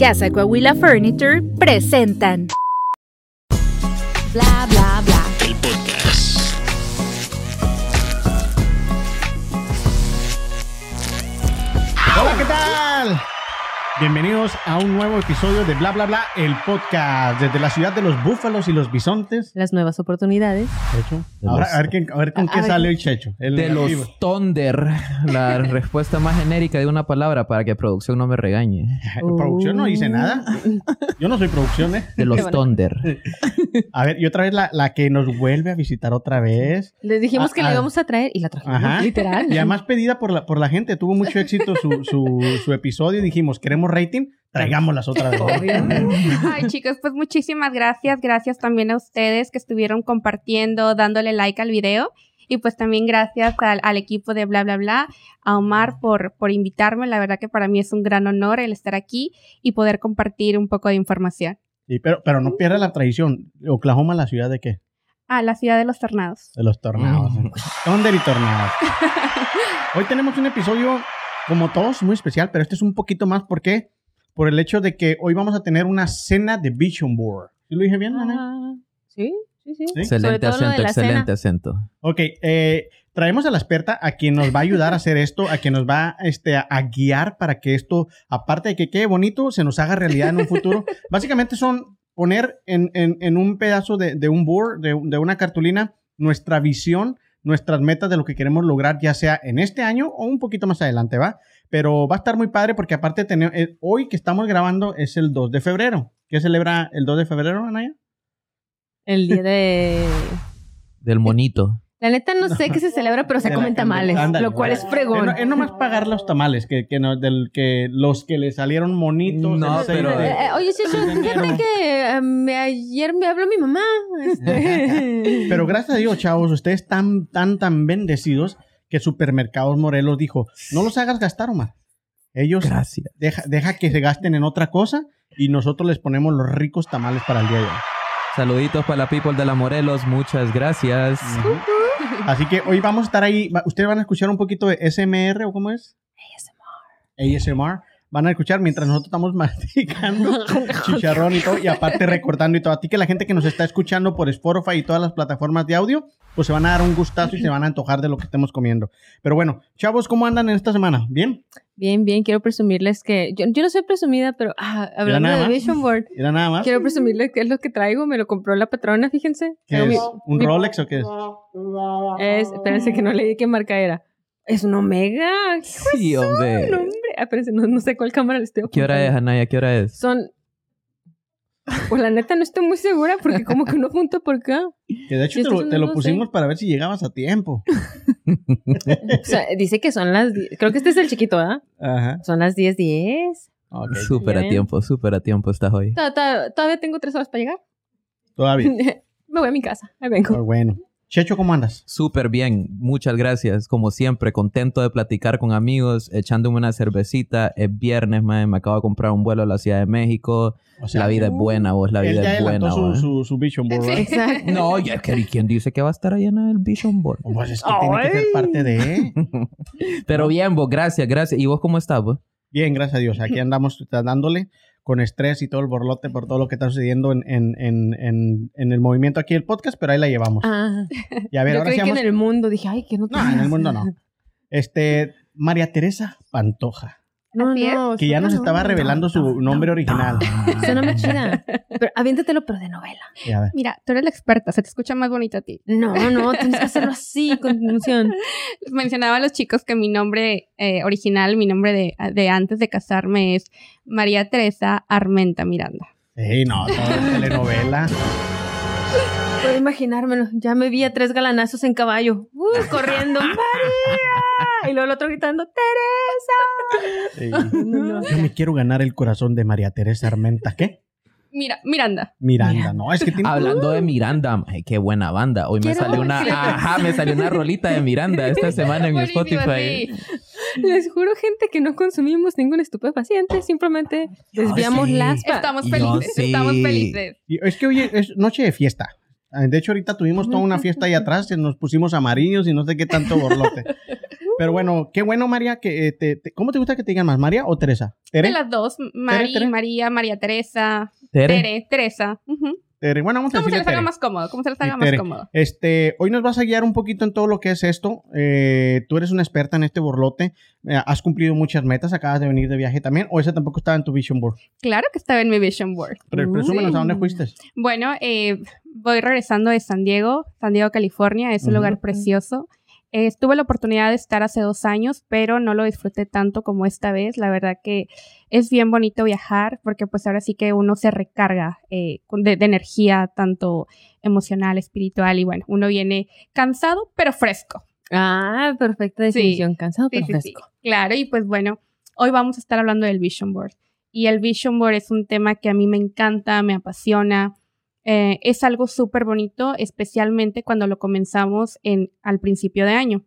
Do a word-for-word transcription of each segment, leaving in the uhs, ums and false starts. Casa Coahuila Furniture presentan Bla Bla Bla, el podcast. Hola, ¿qué tal? Bienvenidos a un nuevo episodio de Bla Bla Bla, el podcast. Desde la ciudad de los búfalos y los bisontes. Las nuevas oportunidades. Checho. Ahora, a, ver, a ver con a qué a sale ver. Hoy Checho. El de los vivo. Thunder. La respuesta más genérica de una palabra para que producción no me regañe. Uh. Producción no dice nada. Yo no soy producción, ¿eh? De los Thunder. A ver, y otra vez la, la que nos vuelve a visitar otra vez. Les dijimos a, que a, la íbamos a traer y la trajimos. Ajá. Literal. Y además pedida por la, por la gente. Tuvo mucho éxito su, su, su episodio y dijimos, queremos rating, traigámoslas otra vez. Ay, chicos, pues muchísimas gracias. Gracias también a ustedes que estuvieron compartiendo, dándole like al video. Y pues también gracias al, al equipo de Bla Bla Bla, a Omar por, por invitarme. La verdad que para mí es un gran honor el estar aquí y poder compartir un poco de información. Sí, pero, pero no pierdas la tradición. Oklahoma, ¿la ciudad de qué? Ah, la ciudad de los tornados. De los tornados. Mm. Thunder y tornados. Hoy tenemos un episodio, como todos, muy especial, pero este es un poquito más. ¿Por qué? Por el hecho de que hoy vamos a tener una cena de VisionBoard. ¿Sí lo dije bien, Ana? Uh, sí, sí, sí. ¿Sí? Excelente acento, excelente acento. Ok, eh, traemos a la experta a quien nos va a ayudar a hacer esto, a quien nos va este, a, a guiar para que esto, aparte de que quede bonito, se nos haga realidad en un futuro. Básicamente son poner en, en, en un pedazo de, de un board, de, de una cartulina, nuestra visión, nuestras metas de lo que queremos lograr, ya sea en este año o un poquito más adelante, ¿va? Pero va a estar muy padre porque aparte tenemos, eh, hoy que estamos grabando es el dos de febrero. ¿Qué celebra el dos de febrero, Anaya? El día de... del monito. La neta no sé qué se celebra, pero se comen tamales, andale, lo cual es fregón. Es nomás pagar los tamales, que, que, no, del, que los que le salieron monitos. No, pero... De, eh, oye, sí, fíjate que um, ayer me habló mi mamá. Este. Pero gracias a Dios, chavos, ustedes están tan, tan bendecidos que Supermercados Morelos dijo, no los hagas gastar, Omar. Ellos deja, deja que se gasten en otra cosa y nosotros les ponemos los ricos tamales para el día de hoy. Saluditos para la people de la Morelos, muchas gracias. Uh-huh. Así que hoy vamos a estar ahí. Ustedes van a escuchar un poquito de A S M R, ¿o cómo es? A S M R. A S M R. Van a escuchar mientras nosotros estamos masticando chicharrón y todo, y aparte recortando y todo. Así que la gente que nos está escuchando por Spotify y todas las plataformas de audio, pues se van a dar un gustazo y se van a antojar de lo que estemos comiendo. Pero bueno, chavos, ¿cómo andan en esta semana? ¿Bien? Bien, bien. Quiero presumirles que... Yo, yo no soy presumida, pero ah, hablando de VisionBoard, quiero presumirles que es lo que traigo. Me lo compró la patrona, fíjense. ¿Qué es? Mi, ¿Un mi, Rolex o qué es? es? Espérense que no leí qué marca era. Es un Omega. Sí, razón, hombre. hombre. Ah, espérense, no, no sé cuál cámara le estoy apuntando. ¿Qué hora es, Anaya? ¿Qué hora es? Son... Pues la neta no estoy muy segura porque como que uno apunta por acá. Que de hecho te lo, te lo pusimos para ver si llegabas a tiempo. O sea, dice que son las... diez. Creo que este es el chiquito, ¿verdad? Ajá. Son las diez diez. Okay. Súper a tiempo, súper a tiempo estás hoy. Todavía tengo tres horas para llegar. Todavía. Me voy a mi casa, ahí vengo. Pero bueno. Checho, ¿cómo andas? Súper bien, muchas gracias. Como siempre, contento de platicar con amigos, echándome una cervecita. Es viernes, man. Me acabo de comprar un vuelo a la Ciudad de México. O sea, la vida es buena, vos. La vida es buena, su, su, su VisionBoard, ¿verdad? Exacto. No, ya es que ¿quién dice que va a estar allá en el VisionBoard? Pues es que ¡ay! Tiene que ser parte de... Pero bien, vos. Gracias, gracias. ¿Y vos cómo estás, vos? Bien, gracias a Dios. Aquí andamos dándole con estrés y todo el borlote por todo lo que está sucediendo en, en, en, en, en el movimiento aquí del podcast, pero ahí la llevamos. Ah. Y a ver, yo ahora creí que en el mundo, dije, ay, que no te... No, en el mundo no. Este, María Teresa Pantoja. No, no. Que ya nos no, estaba no, revelando no, su nombre no, original. Eso no me chida. Pero aviéntatelo, pero de novela. Mira, tú eres la experta, se te escucha más bonito a ti. No, no, tienes que hacerlo así, con emoción. Les mencionaba a los chicos que mi nombre eh, original, mi nombre de, de antes de casarme es María Teresa Armenta Miranda. Sí, no, todo es telenovela. Puedo imaginármelo. Ya me vi a tres galanazos en caballo. Uh, corriendo. ¡María! Y luego el otro gritando, ¡Teresa! Sí. No, no. Yo me quiero ganar el corazón de María Teresa Armenta. ¿Qué? Mira, Miranda. Miranda, no, es que tiene... Hablando de Miranda, ay, qué buena banda. Hoy me salió una... Ajá, me salió una rolita de Miranda esta semana en mi Spotify. Sí. Les juro, gente, que no consumimos ningún estupefaciente. Simplemente desviamos las... Estamos felices, estamos felices. Es que hoy es noche de fiesta. De hecho, ahorita tuvimos toda una fiesta ahí atrás, nos pusimos amarillos y no sé qué tanto borlote. Pero bueno, qué bueno, María, que eh, te, te, ¿cómo te gusta que te digan más? ¿María o Teresa? ¿Tere? De las dos, Mari, ¿Tere? María, María Teresa, Tere, Tere Teresa. Uh-huh. Tere. Bueno, vamos a ¿Cómo se les haga Tere. más cómodo? ¿Cómo se les haga sí, más Tere. cómodo? Este, hoy nos vas a guiar un poquito en todo lo que es esto. Eh, tú eres una experta en este borlote. Eh, has cumplido muchas metas. Acabas de venir de viaje también. ¿O esa tampoco estaba en tu Vision Board? Claro que estaba en mi Vision Board. Pero uh, presúmenos, sí. ¿A dónde fuiste? Bueno, eh, voy regresando de San Diego, San Diego, California. Es un uh-huh. lugar precioso. Eh, tuve la oportunidad de estar hace dos años, pero no lo disfruté tanto como esta vez. La verdad que es bien bonito viajar porque pues ahora sí que uno se recarga eh, de, de energía, tanto emocional, espiritual, y bueno, uno viene cansado pero fresco. Ah, perfecta definición, sí. Cansado pero sí, sí, fresco. Sí. Claro, y pues bueno, hoy vamos a estar hablando del Vision Board. Y el Vision Board es un tema que a mí me encanta, me apasiona. Eh, es algo súper bonito, especialmente cuando lo comenzamos en, al principio de año.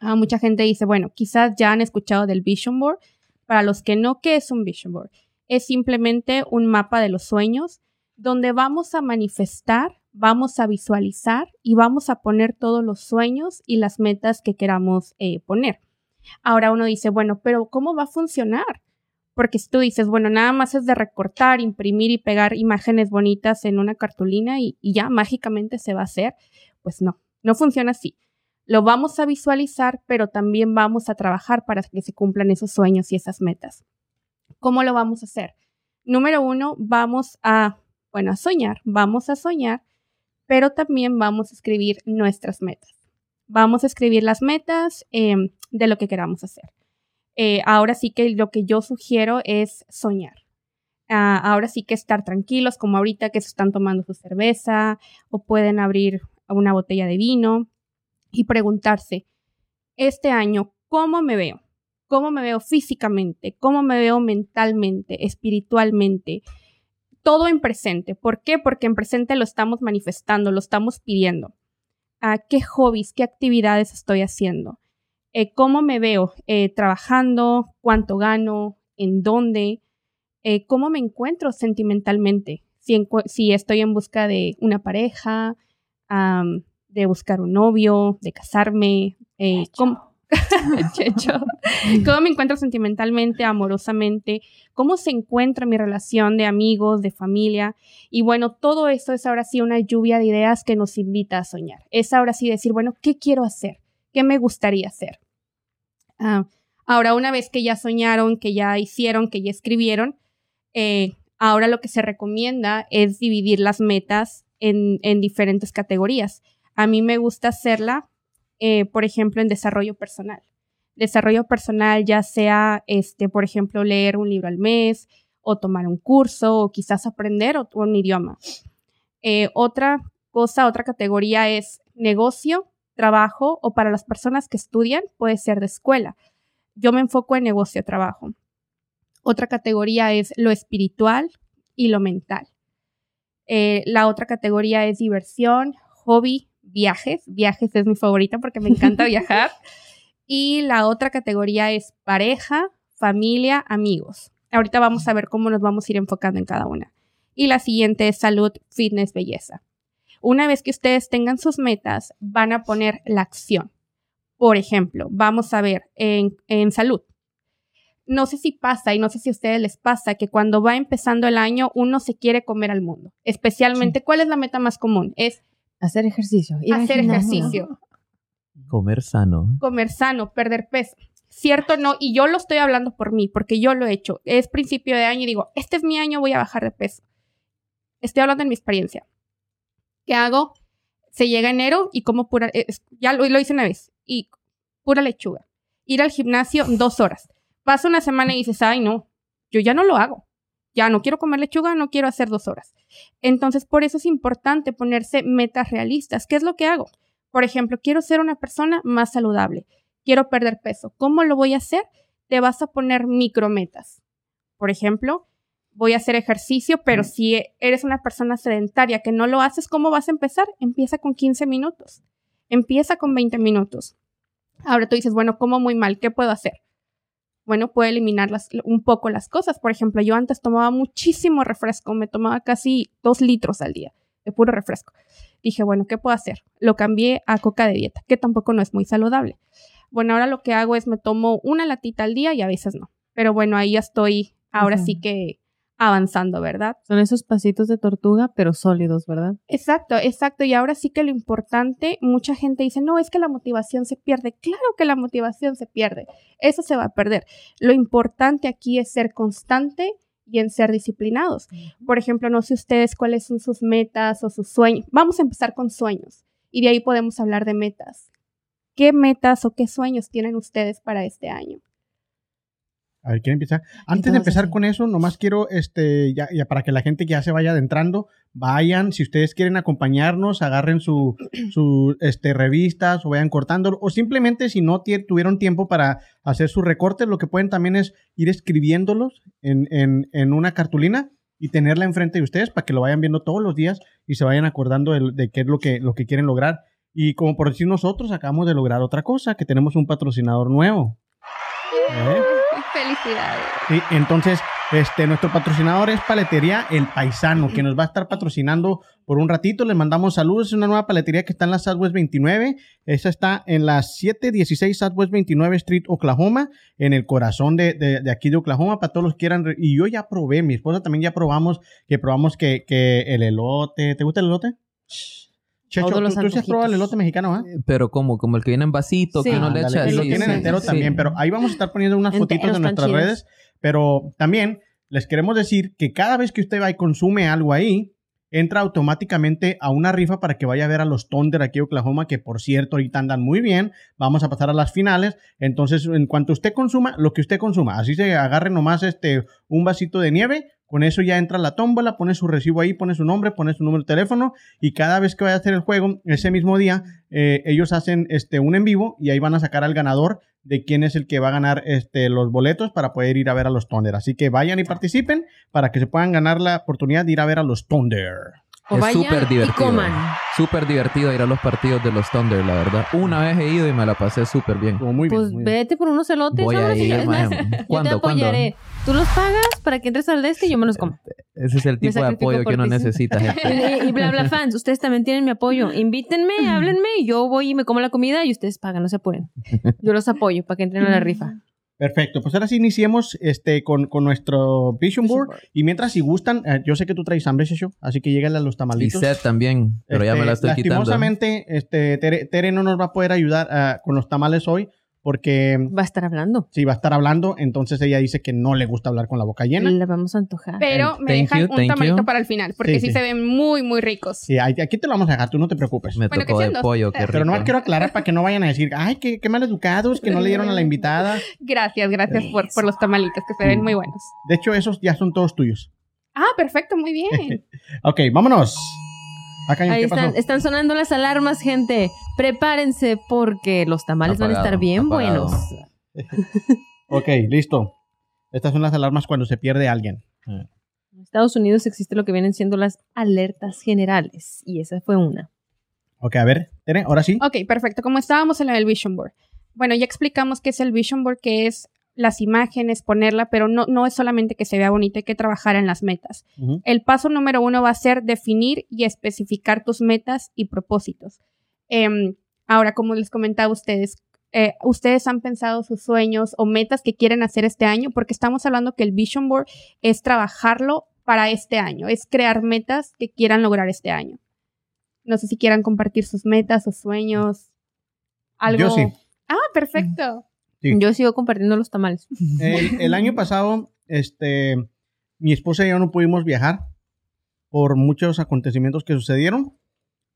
Ah, mucha gente dice, bueno, quizás ya han escuchado del Vision Board. Para los que no, ¿qué es un Vision Board? Es simplemente un mapa de los sueños donde vamos a manifestar, vamos a visualizar y vamos a poner todos los sueños y las metas que queramos eh, poner. Ahora uno dice, bueno, pero ¿cómo va a funcionar? Porque si tú dices, bueno, nada más es de recortar, imprimir y pegar imágenes bonitas en una cartulina y, y ya mágicamente se va a hacer, pues no, no funciona así. Lo vamos a visualizar, pero también vamos a trabajar para que se cumplan esos sueños y esas metas. ¿Cómo lo vamos a hacer? Número uno, vamos a, bueno, a soñar, vamos a soñar, pero también vamos a escribir nuestras metas. Vamos a escribir las metas eh, de lo que queramos hacer. Eh, ahora sí que lo que yo sugiero es soñar. Uh, ahora sí que estar tranquilos, como ahorita que se están tomando su cerveza o pueden abrir una botella de vino y preguntarse, este año, ¿cómo me veo? ¿Cómo me veo físicamente? ¿Cómo me veo mentalmente, espiritualmente? Todo en presente. ¿Por qué? Porque en presente lo estamos manifestando, lo estamos pidiendo. Uh, ¿qué hobbies, qué actividades estoy haciendo? Eh, ¿Cómo me veo eh, trabajando? ¿Cuánto gano? ¿En dónde? Eh, ¿Cómo me encuentro sentimentalmente? Si, encu- si estoy en busca de una pareja, um, de buscar un novio, de casarme. Eh, ¿cómo-, ¿Cómo me encuentro sentimentalmente, amorosamente? ¿Cómo se encuentra mi relación de amigos, de familia? Y bueno, todo eso es ahora sí una lluvia de ideas que nos invita a soñar. Es ahora sí decir, bueno, ¿qué quiero hacer? ¿Qué me gustaría hacer? Uh, ahora, una vez que ya soñaron, que ya hicieron, que ya escribieron, eh, ahora lo que se recomienda es dividir las metas en, en diferentes categorías. A mí me gusta hacerla, eh, por ejemplo, en desarrollo personal. Desarrollo personal ya sea, este, por ejemplo, leer un libro al mes, o tomar un curso, o quizás aprender otro, un idioma. Eh, otra cosa, otra categoría es negocio, trabajo, o para las personas que estudian puede ser de escuela. Yo me enfoco en negocio, trabajo. Otra categoría es lo espiritual y lo mental. Eh, la otra categoría es diversión, hobby, viajes. Viajes es mi favorita porque me encanta viajar. Y la otra categoría es pareja, familia, amigos. Ahorita vamos a ver cómo nos vamos a ir enfocando en cada una. Y la siguiente es salud, fitness, belleza. Una vez que ustedes tengan sus metas, van a poner la acción. Por ejemplo, vamos a ver en, en salud. No sé si pasa y no sé si a ustedes les pasa que cuando va empezando el año uno se quiere comer al mundo. Especialmente, sí. ¿Cuál es la meta más común? Es hacer ejercicio. Hacer ejercicio. Comer sano. Comer sano, perder peso. Cierto, no, y yo lo estoy hablando por mí porque yo lo he hecho. Es principio de año y digo, este es mi año, voy a bajar de peso. Estoy hablando en mi experiencia. ¿Qué hago? Se llega enero y como pura... Eh, ya lo, lo hice una vez. Y pura lechuga. Ir al gimnasio dos horas. Pasa una semana y dices, ay, no, yo ya no lo hago. Ya no quiero comer lechuga, no quiero hacer dos horas. Entonces, por eso es importante ponerse metas realistas. ¿Qué es lo que hago? Por ejemplo, quiero ser una persona más saludable. Quiero perder peso. ¿Cómo lo voy a hacer? Te vas a poner micrometas. Por ejemplo... voy a hacer ejercicio, pero si eres una persona sedentaria que no lo haces, ¿cómo vas a empezar? Empieza con quince minutos. Empieza con veinte minutos. Ahora tú dices, bueno, como muy mal, ¿qué puedo hacer? Bueno, puedo eliminar las, un poco las cosas. Por ejemplo, yo antes tomaba muchísimo refresco. Me tomaba casi dos litros al día de puro refresco. Dije, bueno, ¿qué puedo hacer? Lo cambié a coca de dieta, que tampoco no es muy saludable. Bueno, ahora lo que hago es me tomo una latita al día y a veces no. Pero bueno, ahí ya estoy ahora Ajá. sí que avanzando, ¿verdad? Son esos pasitos de tortuga, pero sólidos, ¿verdad? Exacto, exacto. Y ahora sí que lo importante, mucha gente dice, no, es que la motivación se pierde. Claro que la motivación se pierde. Eso se va a perder. Lo importante aquí es ser constante y en ser disciplinados. Por ejemplo, no sé ustedes cuáles son sus metas o sus sueños. Vamos a empezar con sueños. Y de ahí podemos hablar de metas. ¿Qué metas o qué sueños tienen ustedes para este año? A ver, ¿quién empieza? Antes Entonces, de empezar sí. con eso, nomás quiero, este, ya, ya para que la gente que ya se vaya adentrando, vayan, si ustedes quieren acompañarnos, agarren su, su este, revistas o vayan cortando, o simplemente si no t- tuvieron tiempo para hacer sus recortes, lo que pueden también es ir escribiéndolos en, en, en una cartulina y tenerla enfrente de ustedes para que lo vayan viendo todos los días y se vayan acordando de, de qué es lo que, lo que quieren lograr. Y como por decir nosotros, acabamos de lograr otra cosa, que tenemos un patrocinador nuevo. ¿Eh? Felicidades. Sí, entonces, este, nuestro patrocinador es Paletería El Paisano, que nos va a estar patrocinando por un ratito. Les mandamos saludos. Es una nueva paletería que está en la Southwest veintinueve. Esa está en la siete dieciséis Southwest veintinueve Street, Oklahoma, en el corazón de, de, de aquí de Oklahoma, para todos los que quieran. Y yo ya probé, mi esposa también ya probamos, que probamos que, que el elote. ¿Te gusta el elote? Checho, ¿tú, ¿tú se has probado el elote mexicano? ¿Ah? ¿Eh? Pero como, como el que viene en vasito, sí. que uno ah, le echa. Y lo sí, tienen sí, entero sí. también, pero ahí vamos a estar poniendo unas enteros fotitos de nuestras chiles. Redes. Pero también les queremos decir que cada vez que usted va y consume algo ahí, entra automáticamente a una rifa para que vaya a ver a los Thunder aquí en Oklahoma, que por cierto ahorita andan muy bien. Vamos a pasar a las finales. Entonces, en cuanto usted consuma, lo que usted consuma, así se agarre nomás este, un vasito de nieve. Con eso ya entra la tómbola, pone su recibo ahí, pone su nombre, pone su número de teléfono y cada vez que vaya a hacer el juego, ese mismo día, eh, ellos hacen este, un en vivo y ahí van a sacar al ganador de quién es el que va a ganar este, los boletos para poder ir a ver a los Thunder. Así que vayan y participen para que se puedan ganar la oportunidad de ir a ver a los Thunder. O es súper divertido. Súper divertido ir a los partidos de los Thunder, la verdad. Una vez he ido y me la pasé súper bien. Oh, muy pues bien, muy vete bien. Por unos elotes. Voy a ir, maje. ¿Cuándo? Yo te apoyaré. ¿Cuándo? Tú los pagas para que entres al este y yo me los como. Ese es el tipo de apoyo que uno ti. necesita, gente. Y, y bla, bla, fans, ustedes también tienen mi apoyo. Invítenme, háblenme, yo voy y me como la comida y ustedes pagan, no se apuren. Yo los apoyo para que entren a la rifa. Perfecto, pues ahora sí iniciemos este, con, con nuestro Vision Board. Y mientras, si gustan, eh, yo sé que tú traes hambre, Shesho, así que lleguen a los tamalitos. Y Seth también, pero este, ya me la estoy lastimosamente, quitando. Lastimosamente, este, Tere, Tere no nos va a poder ayudar uh, con los tamales hoy porque... Va a estar hablando. Sí, va a estar hablando, entonces ella dice que no le gusta hablar con la boca llena. Le vamos a antojar. Pero eh, me dejan you, un tamalito you. para el final, porque sí, sí, sí se ven muy, muy ricos. Sí, aquí te lo vamos a dejar, tú no te preocupes. Me bueno, tocó de pollo, qué rico. Pero nomás quiero aclarar para que no vayan a decir, ay, qué, qué mal educados, que no le dieron a la invitada. Gracias, gracias por, por los tamalitos, que se ven sí. muy buenos. De hecho, esos ya son todos tuyos. Ah, perfecto, muy bien. Ok, vámonos. Acá, Ahí están, están sonando las alarmas, gente. Prepárense porque los tamales apagado, van a estar bien apagado. buenos. Ok, listo. Estas son las alarmas cuando se pierde alguien. En Estados Unidos existe lo que vienen siendo las alertas generales. Y esa fue una. Ok, a ver, Tere, ahora sí. Ok, perfecto. Como estábamos en la del Vision Board. Bueno, ya explicamos qué es el Vision Board, que es las imágenes, ponerla, pero no, no es solamente que se vea bonito, hay que trabajar en las metas. Uh-huh. El paso número uno va a ser definir y especificar tus metas y propósitos. Eh, ahora, como les comentaba a ustedes, eh, ustedes han pensado sus sueños o metas que quieren hacer este año, porque estamos hablando que el Vision Board es trabajarlo para este año, es crear metas que quieran lograr este año. No sé si quieran compartir sus metas o sueños. ¿Algo? Yo sí. Ah, perfecto. Uh-huh. Sí. Yo sigo compartiendo los tamales. El, el año pasado, este, mi esposa y yo no pudimos viajar por muchos acontecimientos que sucedieron.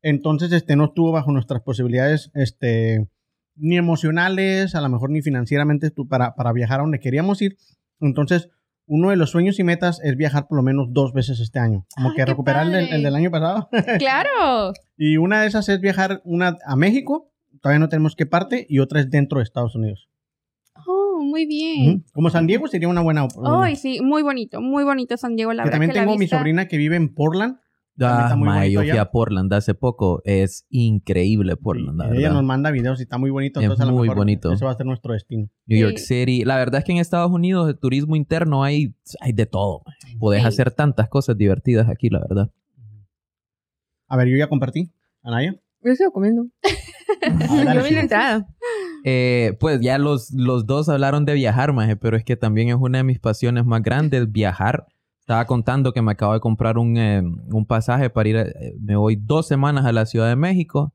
Entonces, este, no estuvo bajo nuestras posibilidades, este, ni emocionales, a lo mejor ni financieramente, para, para viajar a donde queríamos ir. Entonces, uno de los sueños y metas es viajar por lo menos dos veces este año. Como Ay, que recuperar el, el del año pasado. ¡Claro! Y una de esas es viajar una a México, todavía no tenemos qué parte, y otra es dentro de Estados Unidos. Muy bien. Como San Diego sería una buena opción. Ay, sí, muy bonito, muy bonito San Diego, la verdad. También tengo mi sobrina que vive en Portland. Ah, ma, yo fui a Portland hace poco. Es increíble Portland, la verdad. Ella nos manda videos y está muy bonito. Es muy bonito. Eso va a ser nuestro destino. New York City. La verdad es que en Estados Unidos el turismo interno hay, hay de todo. Podés hacer tantas cosas divertidas aquí, la verdad. A ver, yo ya compartí. Anaya. Yo sigo comiendo. Yo vi la entrada. Eh, pues ya los, los dos hablaron de viajar, maje, pero es que también es una de mis pasiones más grandes, viajar. Estaba contando que me acabo de comprar un, eh, un pasaje para ir, a, eh, me voy dos semanas a la Ciudad de México.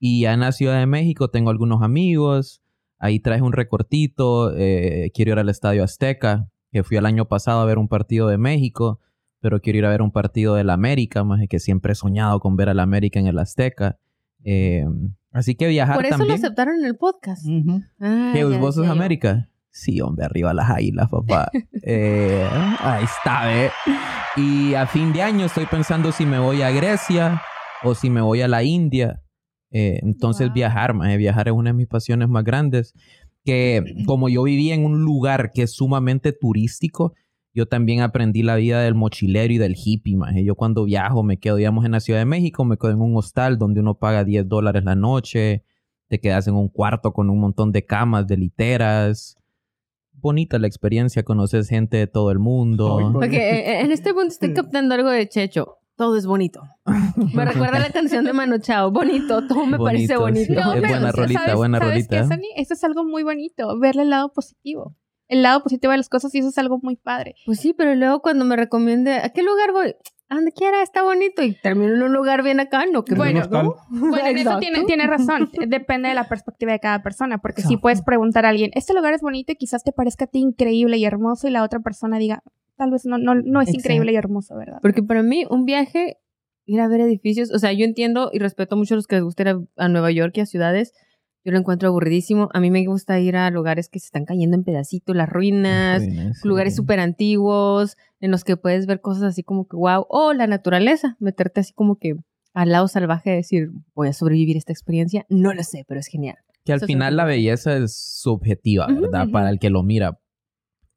Y ya en la Ciudad de México tengo algunos amigos, ahí traje un recortito, eh, quiero ir al Estadio Azteca, que fui el año pasado a ver un partido de México, pero quiero ir a ver un partido del América, más que siempre he soñado con ver al América en el Azteca. Eh, así que viajar también. Por eso también lo aceptaron en el podcast. Uh-huh. Ah, ¿qué, vos sos América? Sí, hombre, arriba las águilas, papá. eh, ahí está, ¿eh? Y a fin de año estoy pensando si me voy a Grecia o si me voy a la India. Eh, entonces wow. viajar, maje, viajar es una de mis pasiones más grandes, que como yo vivía en un lugar que es sumamente turístico, yo también aprendí la vida del mochilero y del hippie, maje. Yo cuando viajo me quedo, digamos, en la Ciudad de México, me quedo en un hostal donde uno paga diez dólares la noche, te quedas en un cuarto con un montón de camas, de literas. Bonita la experiencia, conoces gente de todo el mundo. Porque en este punto estoy captando algo de Checho. Todo es bonito. Me recuerda la canción de Manu Chao. Bonito, todo me bonito, parece bonito. Sí, no, es buena rolita, ¿sabes, buena ¿sabes rolita? ¿Sabes qué, Sani? Eso es algo muy bonito, verle el lado positivo. El lado positivo de las cosas y eso es algo muy padre. Pues sí, pero luego cuando me recomiende, ¿a qué lugar voy? A donde quiera, está bonito. Y termino en un lugar bien acá, no que bueno, ¿no? Bueno, en eso tiene, tiene razón. Depende de la perspectiva de cada persona. Porque si sí puedes preguntar a alguien, este lugar es bonito y quizás te parezca a ti increíble y hermoso y la otra persona diga... Tal vez no, no, no es exacto. Increíble y hermoso, ¿verdad? Porque para mí un viaje, ir a ver edificios, o sea, yo entiendo y respeto mucho a los que les gusta ir a, a Nueva York y a ciudades, yo lo encuentro aburridísimo. A mí me gusta ir a lugares que se están cayendo en pedacitos, las ruinas, las ruinas lugares súper sí. antiguos, en los que puedes ver cosas así como que wow, o la naturaleza, meterte así como que al lado salvaje, decir, voy a sobrevivir esta experiencia, no lo sé, pero es genial. Que al Eso final es la belleza es subjetiva, ¿verdad? Uh-huh, uh-huh. Para el que lo mira.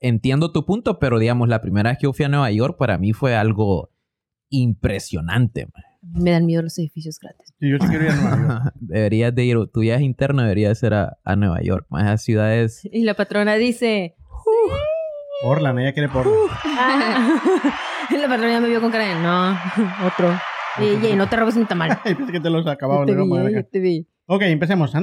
Entiendo tu punto, pero digamos, la primera vez que yo fui a Nueva York, para mí fue algo impresionante. Man. Me dan miedo los edificios grandes. Yo sí quiero ir a Nueva York. Deberías de ir, tu viaje interno debería ser a, a Nueva York, más a ciudades... Y la patrona dice... Uh, Portland, ella quiere Portland. Uh, ah. La patrona ya me vio con cara de... No, otro. Ey, ey, no te robes mi tamal. Pensé que te los acababa. Yo te vi, yo te vi. Ok, empecemos.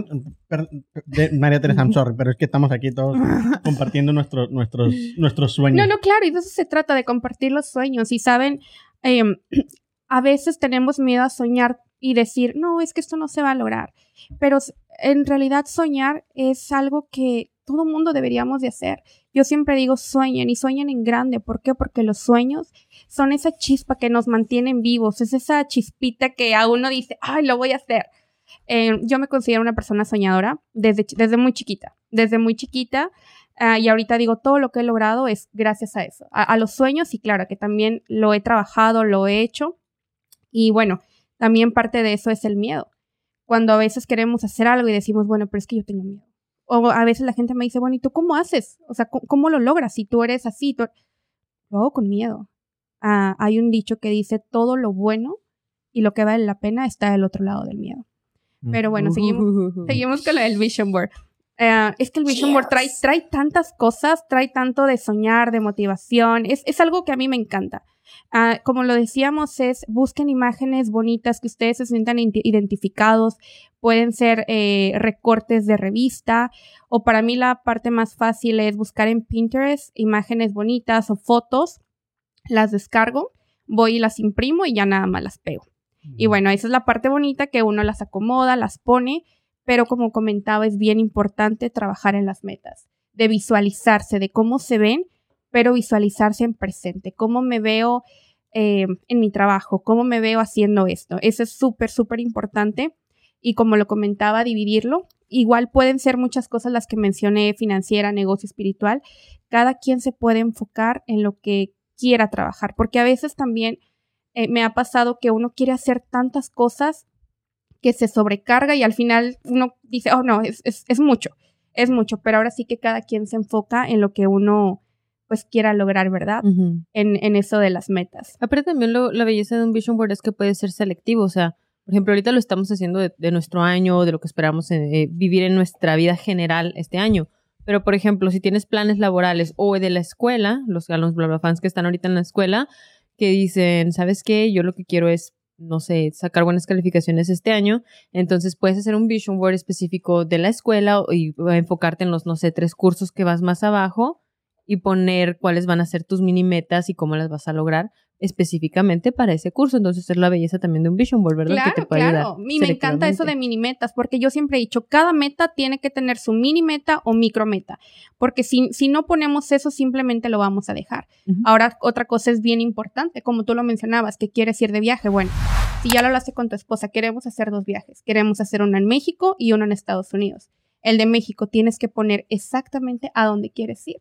María Teresa, I'm sorry, pero es que estamos aquí todos compartiendo nuestros nuestros nuestros sueños. No, no, claro, y de eso se trata, de compartir los sueños. Y saben, eh, a veces tenemos miedo a soñar y decir, no, es que esto no se va a lograr. Pero en realidad soñar es algo que todo mundo deberíamos de hacer. Yo siempre digo sueñen y sueñen en grande. ¿Por qué? Porque los sueños son esa chispa que nos mantienen vivos. Es esa chispita que a uno dice, ay, lo voy a hacer. Eh, yo me considero una persona soñadora desde, desde muy chiquita, desde muy chiquita uh, y ahorita digo todo lo que he logrado es gracias a eso, a, a los sueños y claro que también lo he trabajado, lo he hecho y bueno, también parte de eso es el miedo, cuando a veces queremos hacer algo y decimos, bueno, pero es que yo tengo miedo, o a veces la gente me dice, bueno, ¿y tú cómo haces? O sea, ¿cómo, cómo lo logras? Si tú eres así, tú... lo hago con miedo. Uh, hay un dicho que dice, todo lo bueno y lo que vale la pena está del otro lado del miedo. Pero bueno, seguimos, seguimos con lo del Vision Board. Uh, es que el Vision yes. Board trae, trae tantas cosas, trae tanto de soñar, de motivación. Es, es algo que a mí me encanta. Uh, como lo decíamos, es busquen imágenes bonitas que ustedes se sientan in- identificados. Pueden ser eh, recortes de revista. O para mí la parte más fácil es buscar en Pinterest imágenes bonitas o fotos. Las descargo, voy y las imprimo y ya nada más las pego. Y bueno, esa es la parte bonita que uno las acomoda, las pone, pero como comentaba, es bien importante trabajar en las metas, de visualizarse, de cómo se ven, pero visualizarse en presente, cómo me veo eh, en mi trabajo, cómo me veo haciendo esto. Eso es súper, súper importante y como lo comentaba, dividirlo. Igual pueden ser muchas cosas las que mencioné, financiera, negocio, espiritual. Cada quien se puede enfocar en lo que quiera trabajar, porque a veces también... Eh, me ha pasado que uno quiere hacer tantas cosas que se sobrecarga y al final uno dice, oh no, es, es, es mucho, es mucho. Pero ahora sí que cada quien se enfoca en lo que uno pues quiera lograr, ¿verdad? Uh-huh. En, en eso de las metas. Ah, pero también lo, la belleza de un Vision Board es que puede ser selectivo. O sea, por ejemplo, ahorita lo estamos haciendo de, de nuestro año, de lo que esperamos eh, vivir en nuestra vida general este año. Pero, por ejemplo, si tienes planes laborales o de la escuela, los, los BLAH BLAH fans que están ahorita en la escuela... que dicen, ¿sabes qué? Yo lo que quiero es no sé, sacar buenas calificaciones este año. Entonces puedes hacer un vision board específico de la escuela y enfocarte en los, no sé, tres cursos que vas más abajo y poner cuáles van a ser tus mini metas y cómo las vas a lograr específicamente para ese curso. Entonces es la belleza también de un vision board, ¿verdad? Claro, que te puede claro. Ayudar y me encanta eso de mini metas, porque yo siempre he dicho, cada meta tiene que tener su mini meta o micro meta, porque si, si no ponemos eso, simplemente lo vamos a dejar. Uh-huh. Ahora, otra cosa es bien importante, como tú lo mencionabas, que quieres ir de viaje. Bueno, si ya lo hablaste con tu esposa, queremos hacer dos viajes. Queremos hacer uno en México y uno en Estados Unidos. El de México tienes que poner exactamente a dónde quieres ir.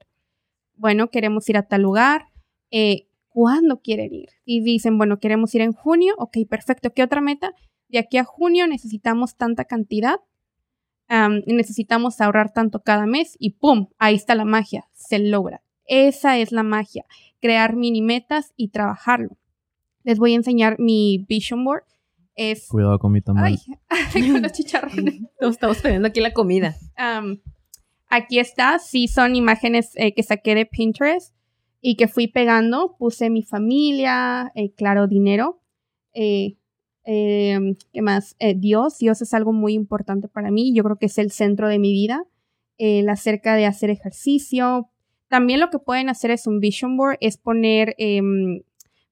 Bueno, queremos ir a tal lugar, eh, ¿cuándo quieren ir? Y dicen, bueno, queremos ir en junio, ok, perfecto, ¿qué otra meta? De aquí a junio necesitamos tanta cantidad, um, necesitamos ahorrar tanto cada mes y ¡pum! Ahí está la magia, se logra. Esa es la magia, crear mini metas y trabajarlo. Les voy a enseñar mi vision board. Es... Cuidado con mi tamal. Ay, con los chicharrones. Nos estamos poniendo aquí la comida. Um, Aquí está, sí son imágenes eh, que saqué de Pinterest y que fui pegando. Puse mi familia, eh, claro, dinero. Eh, eh, ¿Qué más? Eh, Dios. Dios es algo muy importante para mí. Yo creo que es el centro de mi vida. Eh, acerca de hacer ejercicio. También lo que pueden hacer es un vision board, es poner eh,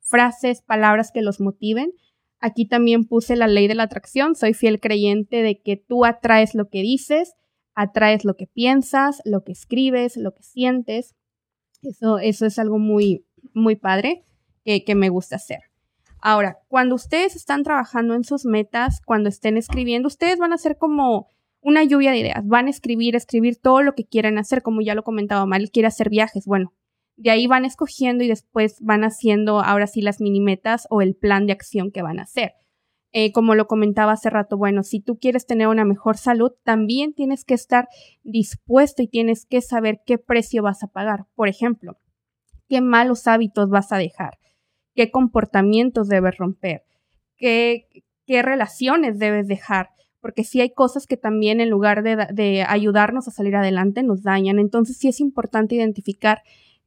frases, palabras que los motiven. Aquí también puse la ley de la atracción. Soy fiel creyente de que tú atraes lo que dices. Atraes lo que piensas, lo que escribes, lo que sientes. Eso, eso es algo muy, muy padre que, que me gusta hacer. Ahora, cuando ustedes están trabajando en sus metas, cuando estén escribiendo, ustedes van a hacer como una lluvia de ideas. Van a escribir, escribir todo lo que quieran hacer, como ya lo comentaba Mal, quiere hacer viajes. Bueno, de ahí van escogiendo y después van haciendo ahora sí las mini metas o el plan de acción que van a hacer. Eh, como lo comentaba hace rato, bueno, si tú quieres tener una mejor salud, también tienes que estar dispuesto y tienes que saber qué precio vas a pagar. Por ejemplo, qué malos hábitos vas a dejar, qué comportamientos debes romper, qué, qué relaciones debes dejar, porque sí hay cosas que también en lugar de, de ayudarnos a salir adelante nos dañan. Entonces sí es importante identificar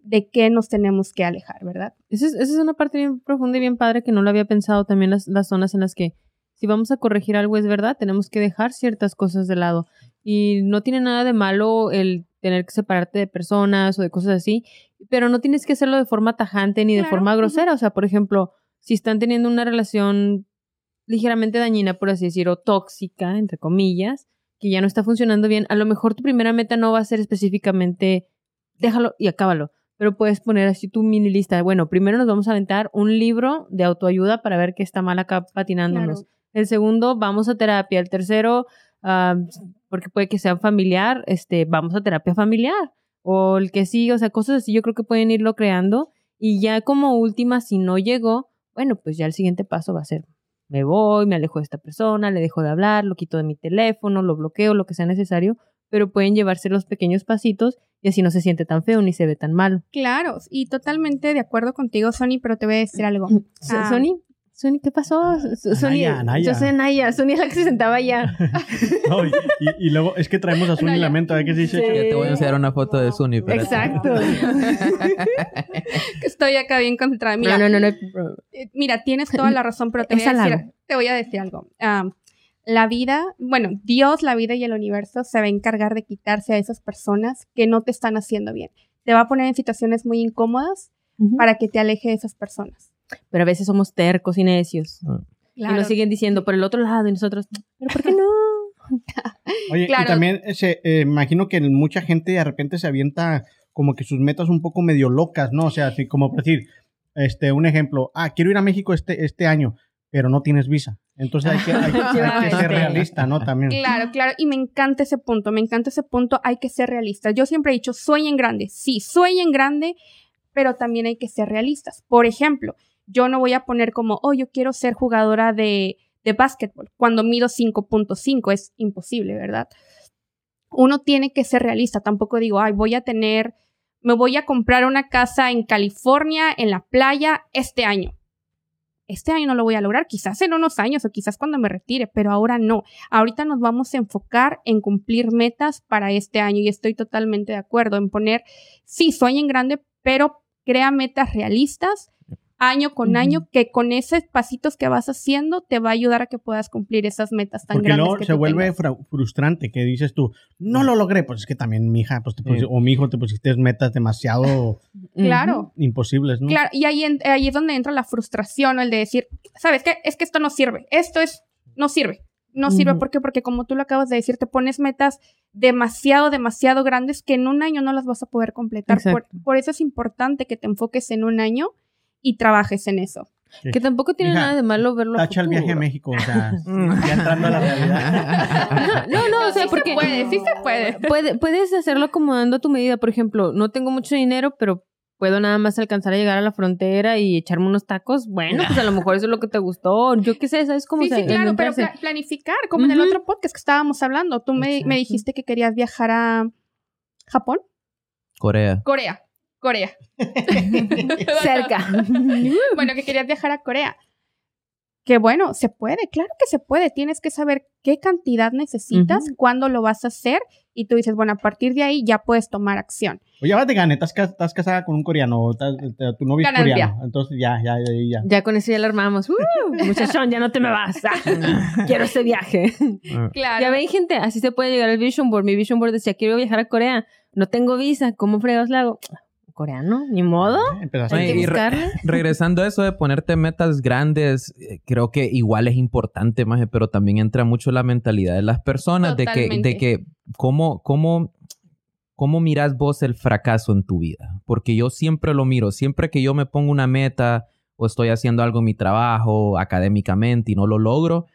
de qué nos tenemos que alejar, ¿verdad? Esa es, esa es una parte bien profunda y bien padre que no lo había pensado también, las, las zonas en las que si vamos a corregir algo es verdad, tenemos que dejar ciertas cosas de lado. Y no tiene nada de malo el tener que separarte de personas o de cosas así, pero no tienes que hacerlo de forma tajante ni de claro. forma grosera. O sea, por ejemplo, si están teniendo una relación ligeramente dañina, por así decir, o tóxica, entre comillas, que ya no está funcionando bien, a lo mejor tu primera meta no va a ser específicamente déjalo y acábalo. Pero puedes poner así tu mini lista. Bueno, primero nos vamos a aventar un libro de autoayuda para ver qué está mal acá patinándonos. Claro. El segundo, vamos a terapia. El tercero, uh, porque puede que sea familiar, este, vamos a terapia familiar. O el que sí, o sea, cosas así yo creo que pueden irlo creando. Y ya como última, si no llegó, bueno, pues ya el siguiente paso va a ser, me voy, me alejo de esta persona, le dejo de hablar, lo quito de mi teléfono, lo bloqueo, lo que sea necesario. Pero pueden llevarse los pequeños pasitos y así no se siente tan feo ni se ve tan malo. Claro, y totalmente de acuerdo contigo, Sony, pero te voy a decir algo. Ah. ¿Sony? ¿Sony qué pasó? Sony, Naya, Naya. Yo sé Naya, Sony es la que se sentaba allá. No, y, y, y luego es que traemos a Sony Naya. La mente, ¿a qué se dice? Sí. Ya te voy a enseñar una foto de Sony. Pero exacto. Estoy acá bien concentrada. Mira, no, no, no, no. Mira, tienes toda la razón, pero te, voy a, decir, te voy a decir algo. Um, La vida, bueno, Dios, la vida y el universo se va a encargar de quitarse a esas personas que no te están haciendo bien. Te va a poner en situaciones muy incómodas uh-huh. para que te aleje de esas personas. Pero a veces somos tercos y necios. Uh-huh. Claro. Y nos siguen diciendo por el otro lado y nosotros, ¿pero por qué no? Oye, claro. Y también se, eh, imagino que mucha gente de repente se avienta como que sus metas un poco medio locas, ¿no? O sea, así como por decir, este, un ejemplo, ah, quiero ir a México este, este año, pero no tienes visa. Entonces hay que, hay, hay que ser realista, ¿no? También. Claro, claro. Y me encanta ese punto. Me encanta ese punto. Hay que ser realistas. Yo siempre he dicho, sueñen grande. Sí, sueñen grande, pero también hay que ser realistas. Por ejemplo, yo no voy a poner como, oh, yo quiero ser jugadora de, de básquetbol cuando mido cinco punto cinco. Es imposible, ¿verdad? Uno tiene que ser realista. Tampoco digo, ay, voy a tener, me voy a comprar una casa en California, en la playa, este año. Este año no lo voy a lograr, quizás en unos años o quizás cuando me retire, pero ahora no. Ahorita nos vamos a enfocar en cumplir metas para este año y estoy totalmente de acuerdo en poner, sí, sueñen grande, pero crea metas realistas año con uh-huh. año, que con esos pasitos que vas haciendo te va a ayudar a que puedas cumplir esas metas tan Porque grandes. Porque luego se vuelve fra- frustrante que dices tú, no lo logré, pues es que también mi hija pues te pusiste, sí. o mi hijo te pusiste metas demasiado claro. uh-huh, imposibles, ¿no? Claro, y ahí, en, ahí es donde entra la frustración, el de decir, ¿sabes qué? Es que esto no sirve, esto es no sirve. No sirve, ¿por qué? Porque como tú lo acabas de decir, te pones metas demasiado, demasiado grandes que en un año no las vas a poder completar. Por, por eso es importante que te enfoques en un año y trabajes en eso. Sí. Que tampoco tiene Hija, nada de malo verlo a futuro. Tacha el viaje a México, o sea, ya entrando a la realidad. No, no, o sea, sí porque... Sí se puede, sí se puede. puede. Puedes hacerlo acomodando a tu medida. Por ejemplo, no tengo mucho dinero, pero... puedo nada más alcanzar a llegar a la frontera y echarme unos tacos, bueno, pues a lo mejor eso es lo que te gustó, yo qué sé, ¿sabes cómo? Sí, se, sí, claro, pero pla- planificar, como uh-huh. en el otro podcast que estábamos hablando, tú me, me dijiste que querías viajar a ¿Japón? Corea. Corea, Corea. Cerca. Bueno, que querías viajar a Corea. Que bueno, se puede, claro que se puede, tienes que saber qué cantidad necesitas, uh-huh. cuándo lo vas a hacer, y tú dices, bueno, a partir de ahí ya puedes tomar acción. Oye, ahora te gané, estás, estás casada con un coreano, estás, tu novio es coreano, entonces ya, ya, ya, ya. Ya con eso ya lo armamos, uh, muchachón, ya no te me vas, ah, quiero este viaje. Claro. Ya ven, gente, así se puede llegar al Vision Board, mi Vision Board decía, quiero viajar a Corea, no tengo visa, ¿cómo fregados la hago? Coreano, ni modo. Hay que buscarle. Regresando a eso de ponerte metas grandes, creo que igual es importante, maje, pero también entra mucho la mentalidad de las personas, Totalmente. de que, de que cómo, cómo, cómo mirás vos el fracaso en tu vida. Porque yo siempre lo miro, siempre que yo me pongo una meta o estoy haciendo algo en mi trabajo, académicamente, y no lo logro,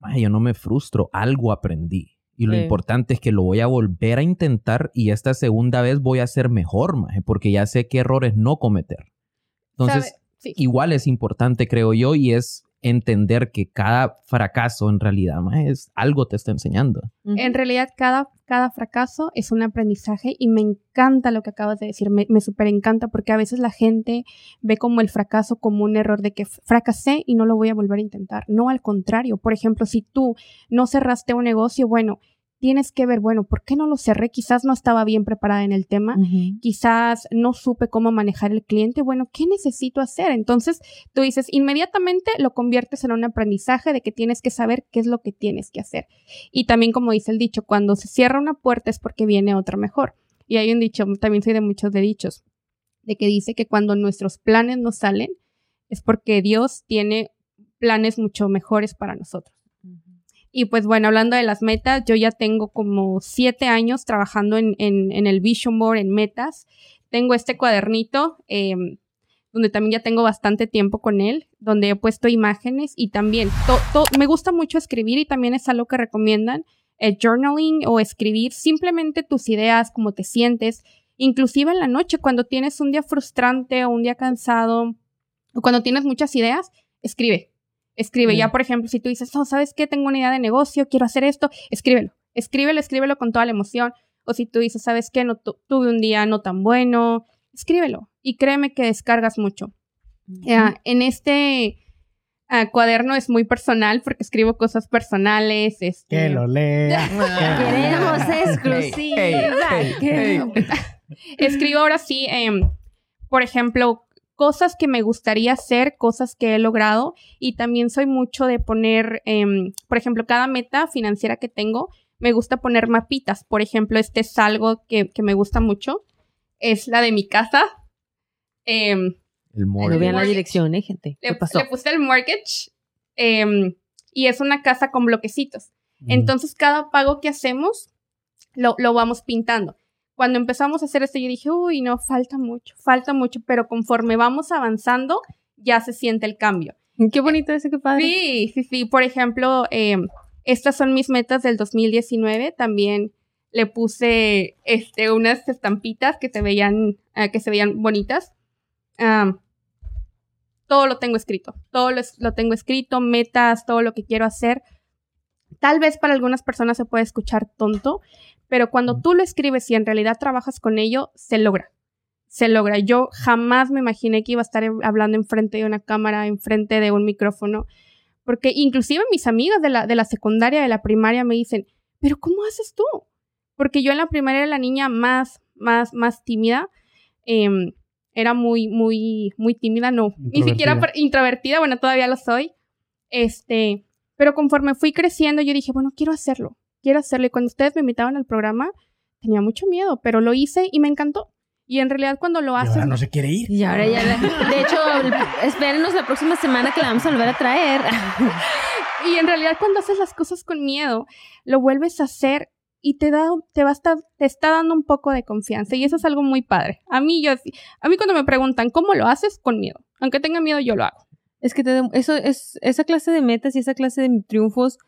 maje, yo no me frustro, algo aprendí. Y lo sí. importante es que lo voy a volver a intentar y esta segunda vez voy a ser mejor, maje, porque ya sé qué errores no cometer. Entonces, sí. igual es importante, creo yo, y es entender que cada fracaso en realidad, maje, es algo te está enseñando. Uh-huh. En realidad, cada, cada fracaso es un aprendizaje y me encanta lo que acabas de decir. Me, me súper encanta porque a veces la gente ve como el fracaso como un error de que fracasé y no lo voy a volver a intentar. No, al contrario. Por ejemplo, si tú no cerraste un negocio, bueno... tienes que ver, bueno, ¿por qué no lo cerré? Quizás no estaba bien preparada en el tema, uh-huh. quizás no supe cómo manejar el cliente, bueno, ¿qué necesito hacer? Entonces, tú dices, inmediatamente lo conviertes en un aprendizaje de que tienes que saber qué es lo que tienes que hacer. Y también, como dice el dicho, cuando se cierra una puerta es porque viene otra mejor. Y hay un dicho, también soy de muchos de dichos, de que dice que cuando nuestros planes no salen es porque Dios tiene planes mucho mejores para nosotros. Y pues bueno, hablando de las metas, yo ya tengo como siete años trabajando en, en, en el Vision Board, en metas. Tengo este cuadernito, eh, donde también ya tengo bastante tiempo con él, donde he puesto imágenes y también to, to, me gusta mucho escribir y también es algo que recomiendan, eh, journaling o escribir simplemente tus ideas, cómo te sientes, inclusive en la noche cuando tienes un día frustrante o un día cansado o cuando tienes muchas ideas, escribe. Escribe. Ya, por ejemplo, si tú dices, oh, ¿sabes qué? Tengo una idea de negocio, quiero hacer esto. Escríbelo. Escríbelo, escríbelo con toda la emoción. O si tú dices, ¿sabes qué? No tu- tuve un día no tan bueno. Escríbelo. Y créeme que descargas mucho. Uh-huh. Uh, en este uh, cuaderno es muy personal porque escribo cosas personales. Este... Que lo lea. Queremos exclusiva. Hey, hey, hey, hey. Escribo ahora sí, eh, por ejemplo... cosas que me gustaría hacer, cosas que he logrado y también soy mucho de poner, eh, por ejemplo, cada meta financiera que tengo, me gusta poner mapitas. Por ejemplo, este es algo que, que me gusta mucho, es la de mi casa. Eh, el mortgage. No vean la dirección, ¿eh, gente? ¿Qué le, pasó? Le puse el mortgage eh, y es una casa con bloquecitos. Mm. Entonces, cada pago que hacemos lo, lo vamos pintando. Cuando empezamos a hacer esto, yo dije, uy, no, falta mucho, falta mucho. Pero conforme vamos avanzando, ya se siente el cambio. Qué bonito ese, qué padre. Sí, sí, sí. Por ejemplo, eh, estas son mis metas del dos mil diecinueve. También le puse este, unas estampitas que se veían, eh, que se veían bonitas. Um, todo lo tengo escrito. Todo lo, lo tengo escrito, metas, todo lo que quiero hacer. Tal vez para algunas personas se puede escuchar tonto, pero cuando tú lo escribes y en realidad trabajas con ello, se logra. Se logra. Yo jamás me imaginé que iba a estar hablando enfrente de una cámara, enfrente de un micrófono, porque inclusive mis amigas de la, de la secundaria, de la primaria, me dicen, ¿pero cómo haces tú? Porque yo en la primaria era la niña más, más, más tímida. Eh, era muy, muy, muy tímida, no, ni siquiera introvertida, bueno, todavía lo soy, este, pero conforme fui creciendo, yo dije, bueno, quiero hacerlo, quiero hacerlo, y cuando ustedes me invitaban al programa, tenía mucho miedo, pero lo hice y me encantó. Y en realidad cuando lo haces... Y ahora no se quiere ir. Y ahora ya... De hecho, espérenos la próxima semana que la vamos a volver a traer. Y en realidad cuando haces las cosas con miedo, lo vuelves a hacer y te da, te va a estar, te está dando un poco de confianza. Y eso es algo muy padre. A mí, yo, a mí cuando me preguntan cómo lo haces, con miedo. Aunque tenga miedo, yo lo hago. Es que te, eso es esa clase de metas y esa clase de triunfos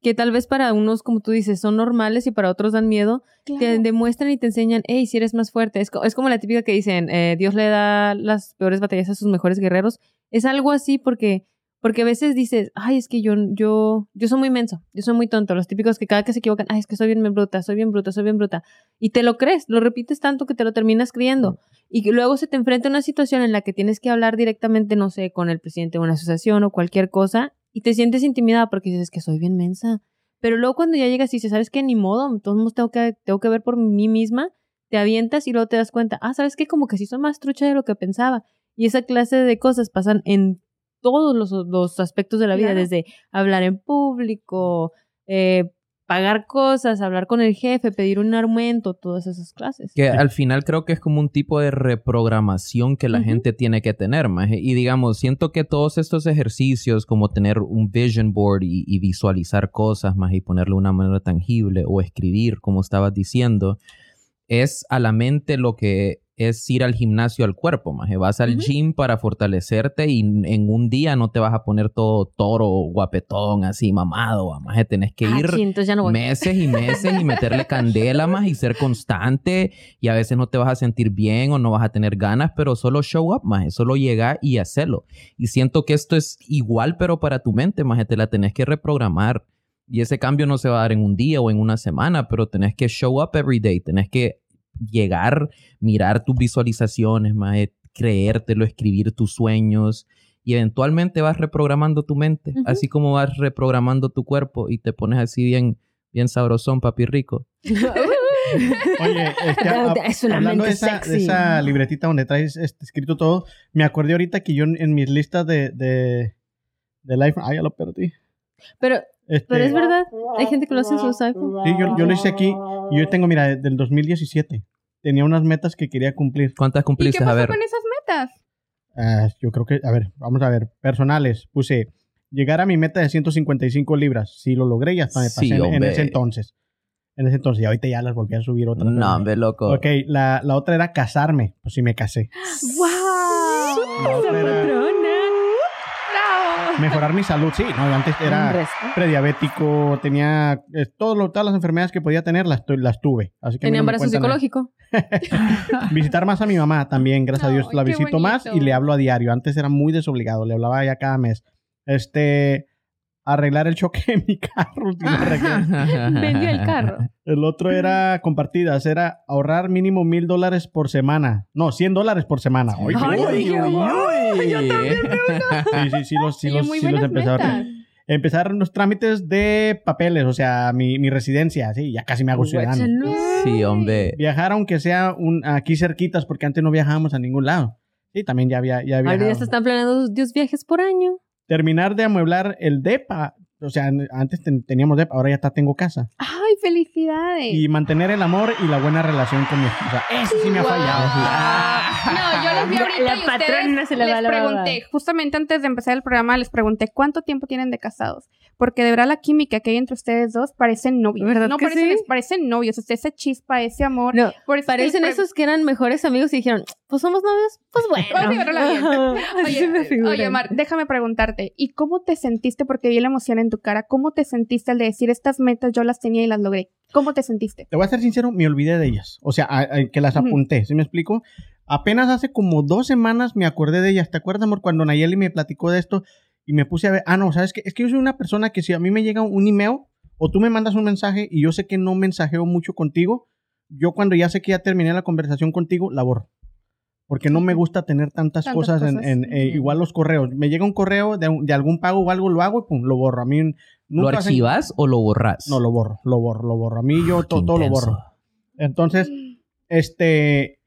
que tal vez para unos, como tú dices, son normales y para otros dan miedo, claro. Te demuestran y te enseñan, hey, si eres más fuerte. Es, co- es como la típica que dicen, eh, Dios le da las peores batallas a sus mejores guerreros. Es algo así porque, porque a veces dices, ay, es que yo, yo, yo soy muy menso, yo soy muy tonto. Los típicos que cada que se equivocan, ay, es que soy bien bruta, soy bien bruta, soy bien bruta. Y te lo crees, lo repites tanto que te lo terminas creyendo. Y luego se te enfrenta a una situación en la que tienes que hablar directamente, no sé, con el presidente de una asociación o cualquier cosa, y te sientes intimidada porque dices, es que soy bien mensa. Pero luego cuando ya llegas y dices, ¿sabes qué? Ni modo, entonces tengo que, tengo que ver por mí misma. Te avientas y luego te das cuenta, ah, ¿sabes qué? Como que sí soy más trucha de lo que pensaba. Y esa clase de cosas pasan en todos los, los aspectos de la vida, claro. Desde hablar en público, eh, pagar cosas, hablar con el jefe, pedir un aumento, todas esas clases. Que al final creo que es como un tipo de reprogramación que la uh-huh. gente tiene que tener, maje. Y digamos, siento que todos estos ejercicios, como tener un vision board y, y visualizar cosas, maje, y ponerle una manera tangible o escribir, como estabas diciendo, es a la mente lo que es ir al gimnasio al cuerpo, maje. Vas al uh-huh. gym para fortalecerte y en un día no te vas a poner todo toro, guapetón, así mamado, maje. Tenés que ah, ir sí, ya no meses y meses y meterle candela, maje, y ser constante. Y a veces no te vas a sentir bien o no vas a tener ganas, pero solo show up, maje. Solo llega y hacerlo. Y siento que esto es igual, pero para tu mente, maje. Te la tenés que reprogramar. Y ese cambio no se va a dar en un día o en una semana, pero tenés que show up every day. Tenés que llegar, mirar tus visualizaciones, maje, creértelo, escribir tus sueños y eventualmente vas reprogramando tu mente, uh-huh. así como vas reprogramando tu cuerpo y te pones así bien, bien sabrosón, papi rico. Oye, es que a, a, es una hablando mente de, esa, sexy. De esa libretita donde traes este, escrito todo, me acordé ahorita que yo en, en mis listas de, de, de live, ay, ya lo perdí. Pero, este, pero es verdad, hay gente que lo hace en sus iPhones. Sí, yo, yo lo hice aquí. Yo tengo, mira, del dos mil diecisiete tenía unas metas que quería cumplir. ¿Cuántas cumpliste? ¿Y qué pasó a ver. con esas metas? Uh, yo creo que, a ver, vamos a ver. Personales, puse llegar a mi meta de ciento cincuenta y cinco libras. Sí, lo logré y hasta me pasé sí, en, en ese entonces. En ese entonces, y ahorita ya las volví a subir otra vez. No, hombre, loco. Ok, la, la otra era casarme. Pues sí, me casé. ¡Wow! ¡Súper patrona! Mejorar mi salud, sí, no, antes era prediabético, tenía eh, todo lo, todas las enfermedades que podía tener las, las tuve, así que tenía no embarazo psicológico. Visitar más a mi mamá también, gracias no, a Dios la visito bonito. Más y le hablo a diario. Antes era muy desobligado, le hablaba ya cada mes. Este, arreglar el choque de mi carro. Vendió el carro. El otro era compartidas, era ahorrar mínimo mil dólares por semana. No, cien dólares por semana. Oy, ¡Ay, uy, yo, uy, uy. Yo también uno. Sí, sí, sí los, sí los, sí los empezaron. Empezar los trámites de papeles, o sea, mi, mi residencia, sí, ya casi me hago ciudadano. Sí, hombre. Viajar aunque sea un, aquí cerquitas, porque antes no viajábamos a ningún lado. Sí, también ya había ya viajado. Ahora ya se están planeando dos viajes por año. Terminar de amueblar el depa. O sea, antes ten- teníamos depa, ahora ya está, tengo casa. ¡Ay, felicidades! Y mantener el amor y la buena relación con mi esposa. Eso sí me ha fallado. ¡Wow! No, yo los vi ahorita la y ustedes se la les va, pregunté, va. Justamente antes de empezar el programa, les pregunté cuánto tiempo tienen de casados. Porque de verdad la química que hay entre ustedes dos parecen novios. ¿Verdad no que parecen, sí? Parecen novios. O sea, esa chispa, ese amor. No, por eso parecen que pre- esos que eran mejores amigos y dijeron, pues somos novios, pues bueno. oye, oye, Mar, déjame preguntarte. ¿Y cómo te sentiste? Porque vi la emoción en tu cara. ¿Cómo te sentiste al de decir estas metas yo las tenía y las logré? ¿Cómo te sentiste? Te voy a ser sincero, me olvidé de ellas. O sea, a, a, que las apunté. Uh-huh. ¿Sí me explico? Apenas hace como dos semanas me acordé de ellas. ¿Te acuerdas, amor? Cuando Nayeli me platicó de esto, y me puse a ver, ah, no, ¿sabes qué? Es que yo soy una persona que si a mí me llega un email o tú me mandas un mensaje y yo sé que no mensajeo mucho contigo, yo cuando ya sé que ya terminé la conversación contigo, la borro. Porque no me gusta tener tantas, tantas cosas, cosas en, en eh, igual los correos. Me llega un correo de, de algún pago o algo, lo hago y pum, lo borro. A mí nunca ¿Lo archivas hacen... o lo borras? No, lo borro, lo borro, lo borro. A mí yo todo, todo lo borro. Entonces, este...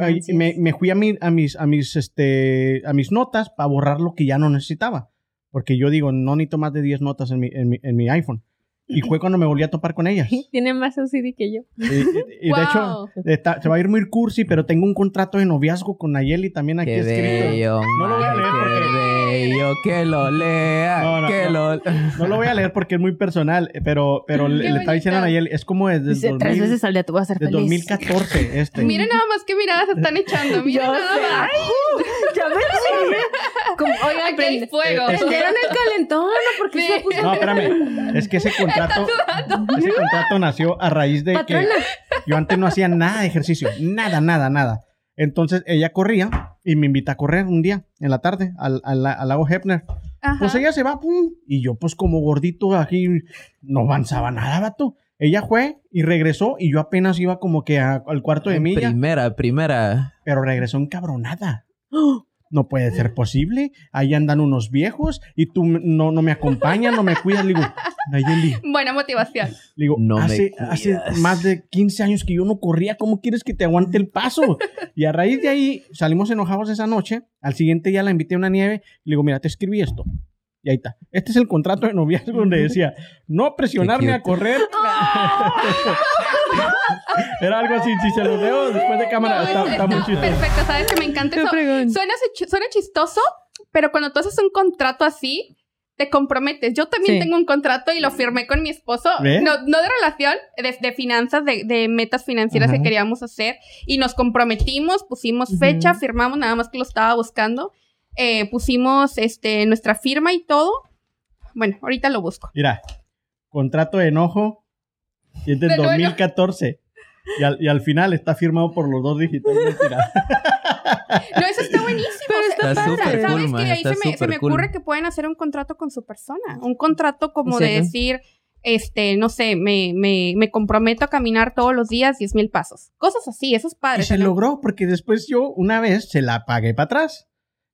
ay, me, me fui a, mi, a mis, a mis, este, a mis notas para borrar lo que ya no necesitaba. Porque yo digo, no necesito más de diez notas en mi, en mi, en mi iPhone. Y fue cuando me volví a topar con ellas. Tiene más O C D que yo. Y, y, y wow. De hecho, está, se va a ir muy cursi, pero tengo un contrato de noviazgo con Nayeli también aquí qué escrito. Bello, no lo voy a leer porque... bello, que lo lea, no, no, que no, lo... no lo voy a leer porque es muy personal, pero, pero le, le estaba diciendo a Nayeli, es como desde dice, dos mil, tres veces al día tú vas a ser feliz. dos mil catorce este. Mira nada más qué miradas están echando. Mira yo nada sé. Más. Uh, ya me oigan, aquí hay fuego. Prendieron el calentón, ¿no? Porque sí. Se puso... No, espérame. Es que ese contrato Contrato, ese contrato nació a raíz de Patrona. Que yo antes no hacía nada de ejercicio, nada, nada, nada. Entonces ella corría y me invita a correr un día en la tarde al, al, al lago Hepner. Ajá. Pues ella se va, pum, y yo pues como gordito aquí no avanzaba nada, vato. Ella fue y regresó y yo apenas iba como que a, al cuarto de milla. Primera, primera. Pero regresó encabronada. ¡Oh! No puede ser posible, ahí andan unos viejos y tú no, no me acompañas, no me cuidas. Le digo, Nayeli. Buena motivación. Le digo, no hace, hace más de quince años que yo no corría, ¿cómo quieres que te aguante el paso? Y a raíz de ahí salimos enojados esa noche, al siguiente día la invité a una nieve, le digo, mira, te escribí esto. Y ahí está. Este es el contrato de noviazgo donde decía, no presionarme a correr. Era algo así, si se lo veo después de cámara, no, está, está, está muy chistoso. Perfecto, sabes que me encanta eso. Suena, suena chistoso, pero cuando tú haces un contrato así, te comprometes. Yo también sí. tengo un contrato y lo firmé con mi esposo. ¿Eh? No, no de relación, de, de finanzas, de, de metas financieras ajá. que queríamos hacer. Y nos comprometimos, pusimos fecha, uh-huh. firmamos, nada más que lo estaba buscando. Eh, pusimos este, nuestra firma y todo. Bueno, ahorita lo busco. Mira, contrato de enojo y es del de dos mil catorce. Y al, y al final está firmado por los dos digitales. No, eso está buenísimo. Pero está está súper cool, ¿sabes? Man, que ahí se me, se me ocurre cool. que pueden hacer un contrato con su persona. Un contrato como de decir, este, no sé, me, me, me comprometo a caminar todos los días diez mil pasos. Cosas así, esos padres. Y se ¿no? logró, porque después yo una vez se la pagué para atrás.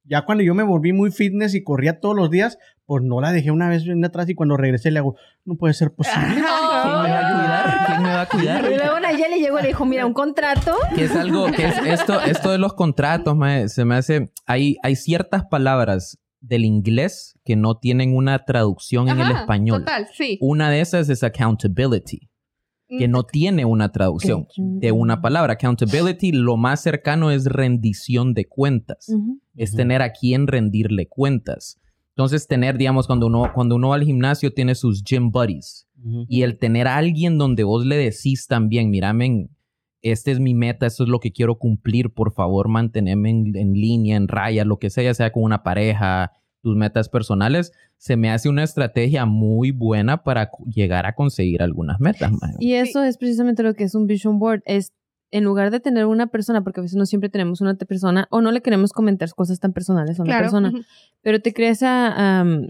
Ya cuando yo me volví muy fitness y corría todos los días, pues no la dejé una vez bien atrás y cuando regresé le hago, no puede ser posible. Oh, ¿quién me va a cuidar? ¿Quién me va a cuidar? Y luego Nayeli le llegó y le dijo, mira, un contrato. Que es algo, que es esto, esto de los contratos, mae, se me hace, hay, hay ciertas palabras del inglés que no tienen una traducción ajá, en el español. Total, sí. Una de esas es accountability, que no tiene una traducción de una palabra. Accountability, lo más cercano es rendición de cuentas. Uh-huh. Es tener a quién rendirle cuentas. Entonces, tener, digamos, cuando uno, cuando uno va al gimnasio, tiene sus gym buddies. Uh-huh. Y el tener a alguien donde vos le decís también, mira, men, esta es mi meta, esto es lo que quiero cumplir, por favor, mantenerme en, en línea, en raya, lo que sea, ya sea con una pareja, tus metas personales, se me hace una estrategia muy buena para llegar a conseguir algunas metas. Man. Y eso es precisamente lo que es un vision board. Es, en lugar de tener una persona, porque a veces no siempre tenemos una persona, o no le queremos comentar cosas tan personales a una claro. persona, uh-huh. pero te crea esa um,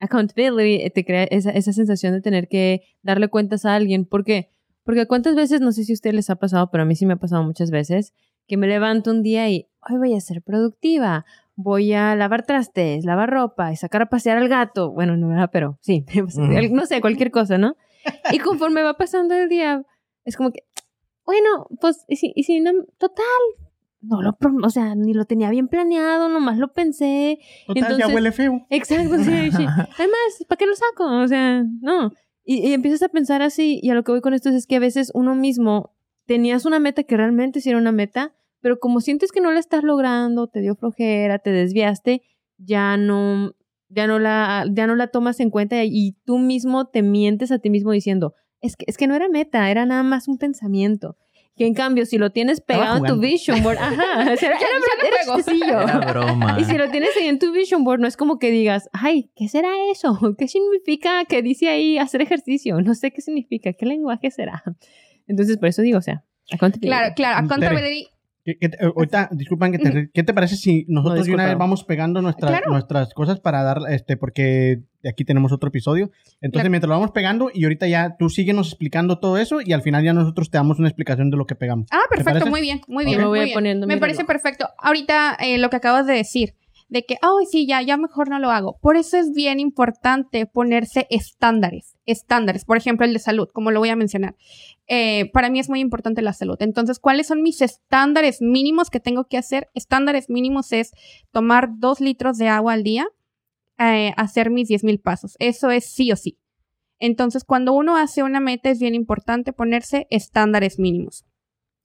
accountability, te crea esa, esa sensación de tener que darle cuentas a alguien. ¿Por qué? Porque cuántas veces, no sé si a ustedes les ha pasado, pero a mí sí me ha pasado muchas veces, que me levanto un día y, hoy voy a ser productiva, voy a lavar trastes, lavar ropa y sacar a pasear al gato. Bueno, no, pero sí, no sé, cualquier cosa, ¿no? Y conforme va pasando el día, es como que, bueno, pues, y si, y si no, total, no lo, o sea, ni lo tenía bien planeado, nomás lo pensé. Total, entonces, ya huele feo. Exacto, sí, sí. Además, ¿para qué lo saco? O sea, no. Y, y empiezas a pensar así, y a lo que voy con esto es que a veces uno mismo tenías una meta que realmente sí era una meta, pero como sientes que no la estás logrando, te dio flojera, te desviaste, ya no, ya no la, ya no la tomas en cuenta y, y tú mismo te mientes a ti mismo diciendo, es que, es que no era meta, era nada más un pensamiento. Que en cambio, si lo tienes pegado en tu vision board, ajá, o sea, era, era, era, era, era broma. Y si lo tienes ahí en tu vision board, no es como que digas, ay, ¿qué será eso? ¿Qué significa que dice ahí hacer ejercicio? No sé qué significa, ¿qué lenguaje será? Entonces, por eso digo, o sea, accountability. Claro, claro, accountability. ¿Qué, qué, ahorita, disculpan, que te, ¿qué te parece si nosotros de no, una vez vamos pegando nuestras, claro. nuestras cosas para dar, este, porque aquí tenemos otro episodio? Entonces, claro. mientras lo vamos pegando y ahorita ya tú síguenos explicando todo eso y al final ya nosotros te damos una explicación de lo que pegamos. Ah, perfecto, muy bien, muy bien. Okay. Me, voy muy bien. Me parece reloj. Perfecto. Ahorita eh, lo que acabas de decir, de que, ay, sí, ya, ya mejor no lo hago. Por eso es bien importante ponerse estándares, estándares. Por ejemplo, el de salud, como lo voy a mencionar. Eh, para mí es muy importante la salud. Entonces, ¿cuáles son mis estándares mínimos que tengo que hacer? Estándares mínimos es tomar dos litros de agua al día, eh, hacer mis diez mil pasos. Eso es sí o sí. Entonces, cuando uno hace una meta, es bien importante ponerse estándares mínimos.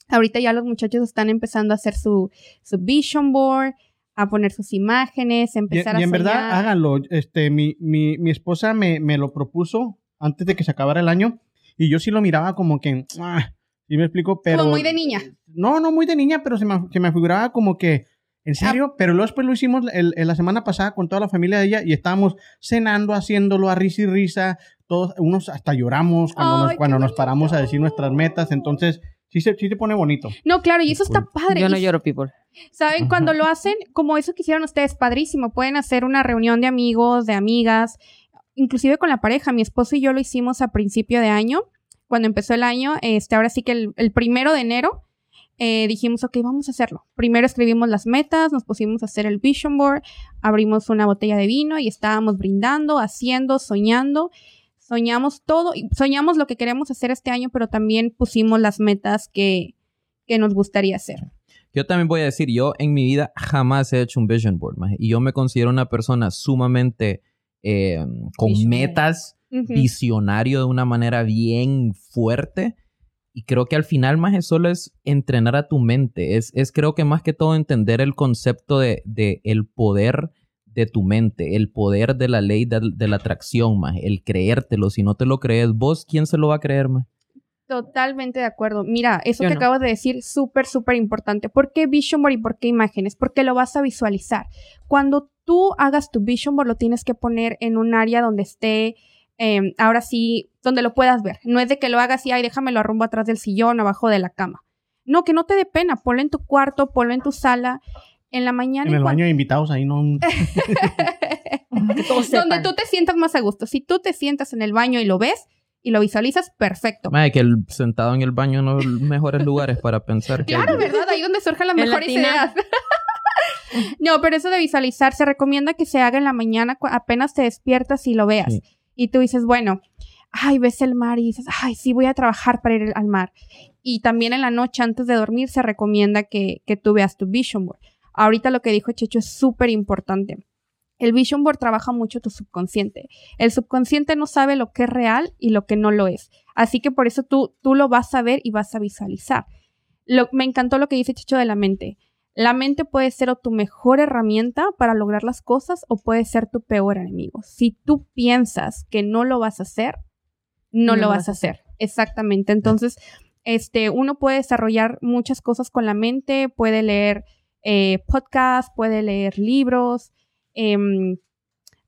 Ahorita ya los muchachos están empezando a hacer su, su vision board, a poner sus imágenes, empezar y, a y en soñar. Verdad, háganlo. Este, mi, mi, mi esposa me, me lo propuso antes de que se acabara el año y yo sí lo miraba como que... Ah, y me explico, pero... Como muy de niña. No, no muy de niña, pero se me, se me figuraba como que... ¿En serio? Ah, pero luego después lo hicimos el, el, la semana pasada con toda la familia de ella y estábamos cenando, haciéndolo a risa y risa. Todos, unos hasta lloramos cuando, ay, nos, cuando nos paramos a decir nuestras metas. Entonces... Sí se, sí te pone bonito. No, claro, y eso está padre. Yo no lloro, people. ¿Saben? Ajá. Cuando lo hacen, como eso que hicieron ustedes, padrísimo. Pueden hacer una reunión de amigos, de amigas, inclusive con la pareja. Mi esposo y yo lo hicimos a principio de año, cuando empezó el año. Este, ahora sí que el, el primero de enero eh, dijimos, ok, vamos a hacerlo. Primero escribimos las metas, nos pusimos a hacer el vision board, abrimos una botella de vino y estábamos brindando, haciendo, soñando. Soñamos todo, soñamos lo que queremos hacer este año, pero también pusimos las metas que, que nos gustaría hacer. Yo también voy a decir, yo en mi vida jamás he hecho un vision board, maje, y yo me considero una persona sumamente eh, con visionario. metas, uh-huh. visionario de una manera bien fuerte, y creo que al final, maje, solo es entrenar a tu mente, es, es creo que más que todo entender el concepto de, de el poder de tu mente, el poder de la ley de, de la atracción, más el creértelo. Si no te lo crees vos, ¿quién se lo va a creer, más? Totalmente de acuerdo. Mira, eso Yo que no. acabas de decir, súper, súper importante. ¿Por qué vision board y por qué imágenes? Porque lo vas a visualizar. Cuando tú hagas tu vision board, lo tienes que poner en un área donde esté, eh, ahora sí, donde lo puedas ver. No es de que lo hagas y, ay, déjamelo arrumbo atrás del sillón, abajo de la cama. No, que no te dé pena. Ponlo en tu cuarto, ponlo en tu sala. En la mañana. En el baño de invitados, ahí no. Que todos sepan. Donde tú te sientas más a gusto. Si tú te sientas en el baño y lo ves y lo visualizas, perfecto. Madre, que el sentado en el baño no es los mejores lugares para pensar. Claro, que hay... ¿verdad? Ahí donde surgen las mejores ideas. No, pero eso de visualizar, se recomienda que se haga en la mañana, apenas te despiertas y lo veas. Sí. Y tú dices, bueno, ay, ves el mar y dices, ay, sí, voy a trabajar para ir al mar. Y también en la noche, antes de dormir, se recomienda que, que tú veas tu vision board. Ahorita lo que dijo Checho es súper importante. El vision board trabaja mucho tu subconsciente. El subconsciente no sabe lo que es real y lo que no lo es. Así que por eso tú, tú lo vas a ver y vas a visualizar. Lo, me encantó lo que dice Checho de la mente. La mente puede ser o tu mejor herramienta para lograr las cosas o puede ser tu peor enemigo. Si tú piensas que no lo vas a hacer, no, no lo vas a hacer. Exactamente. Entonces, este, uno puede desarrollar muchas cosas con la mente, puede leer... Eh, podcast, puede leer libros, eh,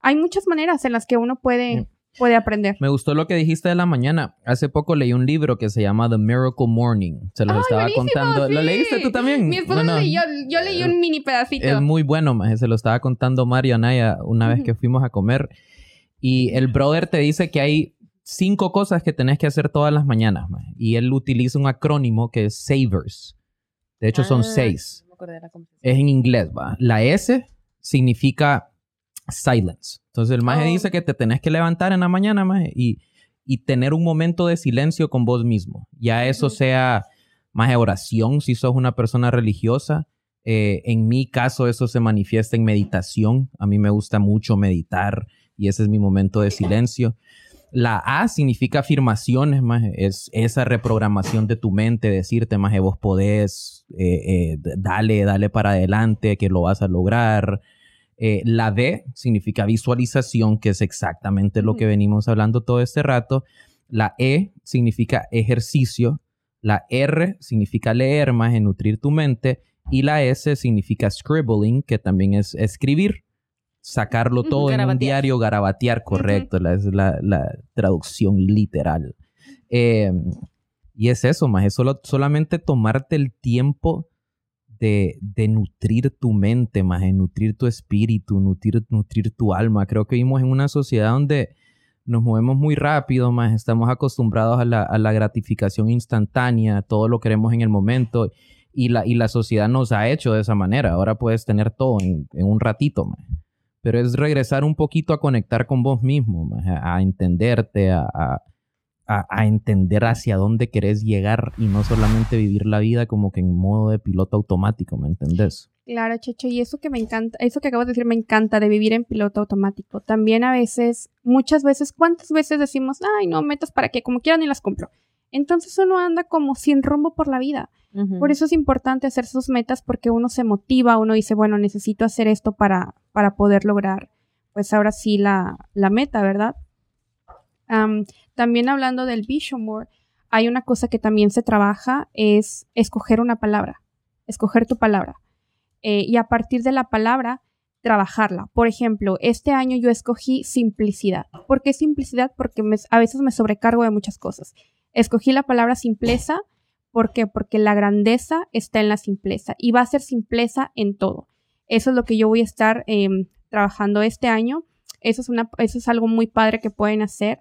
hay muchas maneras en las que uno puede, puede aprender. Me gustó lo que dijiste de la mañana. Hace poco leí un libro que se llama The Miracle Morning. Se los Ay, estaba contando. Sí. ¿Lo leíste tú también? Mi esposo bueno, leyó, yo leí un mini pedacito. Es muy bueno, maje. Se lo estaba contando Mario Anaya una vez uh-huh. que fuimos a comer y el brother te dice que hay cinco cosas que tenés que hacer todas las mañanas, maje. Y él utiliza un acrónimo que es SAVERS. De hecho ah. son seis. Es en inglés, va. La S significa silence. Entonces el maje oh. dice que te tenés que levantar en la mañana, maje, y, y tener un momento de silencio con vos mismo. Ya eso sea, maje, oración, si sos una persona religiosa. Eh, en mi caso eso se manifiesta en meditación. A mí me gusta mucho meditar y ese es mi momento de silencio. La A significa afirmaciones, maje. Es esa reprogramación de tu mente, decirte, maje, vos podés, eh, eh, dale, dale para adelante, que lo vas a lograr. Eh, la D significa visualización, que es exactamente lo que venimos hablando todo este rato. La E significa ejercicio. La R significa leer, maje, nutrir tu mente. Y la S significa scribbling, que también es escribir. Sacarlo todo garabatear. En un diario, garabatear, correcto, uh-huh. la, es la, la traducción literal. Eh, y es eso, maje, es solo, solamente tomarte el tiempo de, de nutrir tu mente, maje, nutrir tu espíritu, nutrir, nutrir tu alma. Creo que vivimos en una sociedad donde nos movemos muy rápido, maje, estamos acostumbrados a la, a la gratificación instantánea, todo lo queremos en el momento. Y la, y la sociedad nos ha hecho de esa manera. Ahora puedes tener todo en, en un ratito, man. Pero es regresar un poquito a conectar con vos mismo, man, a, a entenderte, a, a, a entender hacia dónde querés llegar y no solamente vivir la vida como que en modo de piloto automático, ¿me entendés? Claro, Checho, y eso que me encanta, eso que acabas de decir me encanta, de vivir en piloto automático. También a veces, muchas veces, ¿cuántas veces decimos, ay, no, metas para qué, como quieran ni las cumplo? Entonces uno anda como sin rumbo por la vida. Uh-huh. Por eso es importante hacer sus metas, porque uno se motiva, uno dice, bueno, necesito hacer esto para, para poder lograr, pues ahora sí, la, la meta, ¿verdad? Um, también hablando del Vision Board, hay una cosa que también se trabaja, es escoger una palabra, escoger tu palabra. Eh, y a partir de la palabra, trabajarla. Por ejemplo, este año yo escogí simplicidad. ¿Por qué simplicidad? Porque me, a veces me sobrecargo de muchas cosas. Escogí la palabra simpleza. ¿Por qué? Porque la grandeza está en la simpleza y va a ser simpleza en todo. Eso es lo que yo voy a estar eh, trabajando este año. Eso es, una, eso es algo muy padre que pueden hacer.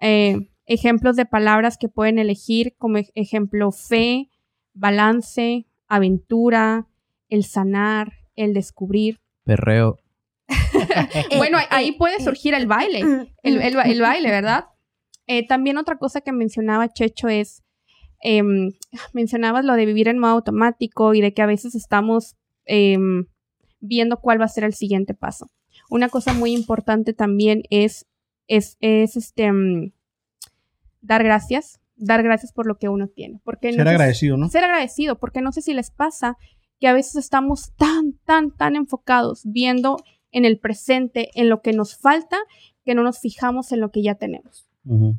Eh, ejemplos de palabras que pueden elegir, como ejemplo fe, balance, aventura, el sanar, el descubrir. Perreo. Bueno, ahí puede surgir el baile, el, el, el baile, ¿verdad? Eh, también otra cosa que mencionaba Checho es, eh, mencionabas lo de vivir en modo automático y de que a veces estamos eh, viendo cuál va a ser el siguiente paso. Una cosa muy importante también es, es, es este, um, dar gracias, dar gracias por lo que uno tiene. Porque ser no agradecido, ¿no? Ser agradecido, porque no sé si les pasa que a veces estamos tan, tan, tan enfocados viendo en el presente, en lo que nos falta, que no nos fijamos en lo que ya tenemos. Uh-huh.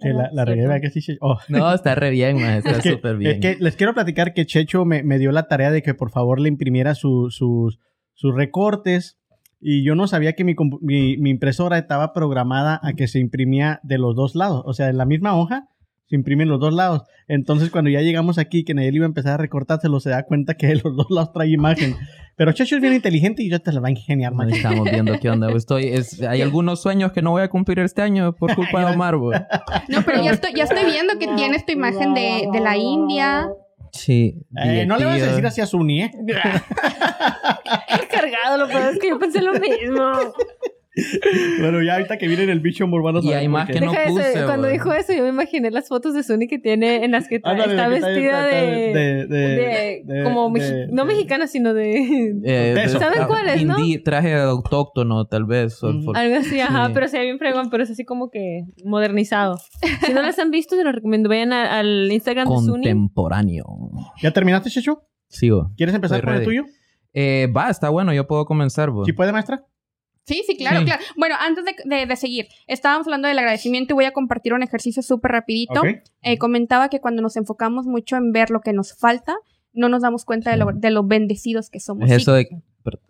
Sí, la, la realidad es que sí, oh. No, está re bien, man, está es que, súper bien. Es que les quiero platicar que Checho me, me dio la tarea de que por favor le imprimiera su, sus, sus recortes, y yo no sabía que mi, mi, mi impresora estaba programada a que se imprimía de los dos lados, o sea, en la misma hoja se imprimen los dos lados. Entonces cuando ya llegamos aquí, que Nayeli iba a empezar a recortárselo, se da cuenta que de los dos lados trae imagen. Pero Checho es bien inteligente y ya te la va a ingeniar, man. Estamos viendo qué onda. Estoy, es, hay algunos sueños que no voy a cumplir este año por culpa de Omar, güey. No, pero ya estoy, ya estoy viendo que tienes tu imagen de, de la India. Sí. Eh, no le vas a decir así a Suni, ¿eh? Cargado, lo peor es que yo pensé lo mismo. Bueno, ya ahorita que viene el bicho urbano. Y hay más que no puse, eso, cuando dijo eso yo me imaginé las fotos de Suni que tiene, en las que ah, no, está de, vestida de, de, de, de, de, de como de, mexi- de, no mexicana sino de, eh, de ¿saben cuáles? ¿No? Indie, traje autóctono tal vez, mm. for- algo así, sí. Ajá, pero se ve bien fregón, pero es así como que modernizado. Si no las han visto se los recomiendo, vayan a, al Instagram de Suni. Contemporáneo. ¿Ya terminaste, Checho? Sigo. ¿Quieres empezar con el tuyo? Eh, va, está bueno, yo puedo comenzar. ¿Sí puede, maestra? Sí, sí, claro, sí. claro. Bueno, antes de, de, de seguir, estábamos hablando del agradecimiento y voy a compartir un ejercicio súper rapidito. Okay. Eh, comentaba que cuando nos enfocamos mucho en ver lo que nos falta, no nos damos cuenta de lo, de lo bendecidos que somos. Es eso sí. de...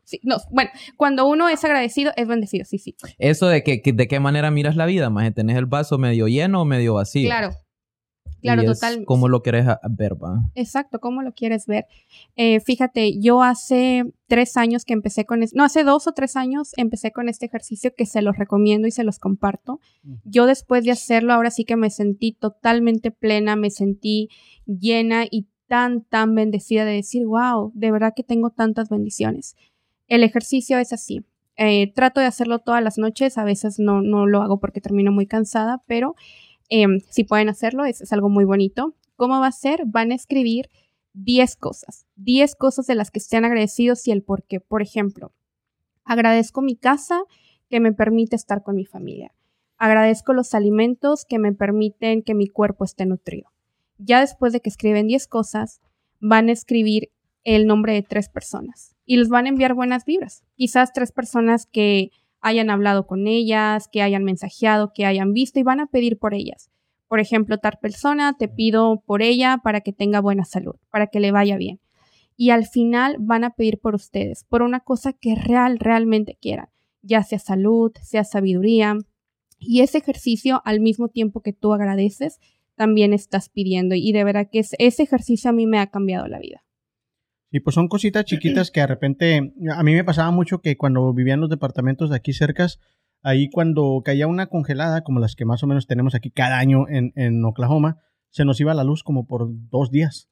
Sí, no, bueno, cuando uno es agradecido, es bendecido, sí, sí. Eso de que, que de qué manera miras la vida, más tenés el vaso medio lleno o medio vacío. Claro, claro, total. Cómo lo quieres ver, ¿va? Exacto, cómo lo quieres ver. Eh, fíjate, yo hace tres años que empecé con... Es, no, hace dos o tres años empecé con este ejercicio que se los recomiendo y se los comparto. Yo después de hacerlo, ahora sí que me sentí totalmente plena, me sentí llena y tan, tan bendecida de decir, wow, de verdad que tengo tantas bendiciones. El ejercicio es así. Eh, trato de hacerlo todas las noches, a veces no, no lo hago porque termino muy cansada, pero... Eh, si pueden hacerlo, es, es algo muy bonito. ¿Cómo va a ser? Van a escribir diez cosas. diez cosas de las que estén agradecidos y el por qué. Por ejemplo, agradezco mi casa que me permite estar con mi familia. Agradezco los alimentos que me permiten que mi cuerpo esté nutrido. Ya después de que escriben diez cosas, van a escribir el nombre de tres personas. Y les van a enviar buenas vibras. Quizás tres personas que... hayan hablado con ellas, que hayan mensajeado, que hayan visto y van a pedir por ellas. Por ejemplo, tal persona, te pido por ella para que tenga buena salud, para que le vaya bien. Y al final van a pedir por ustedes, por una cosa que real, realmente quieran, ya sea salud, sea sabiduría. Y ese ejercicio, al mismo tiempo que tú agradeces, también estás pidiendo. Y de verdad que ese ejercicio a mí me ha cambiado la vida. Y pues son cositas chiquitas que de repente, a mí me pasaba mucho que cuando vivía en los departamentos de aquí cercas, ahí cuando caía una congelada, como las que más o menos tenemos aquí cada año en, en Oklahoma, se nos iba la luz como por dos días.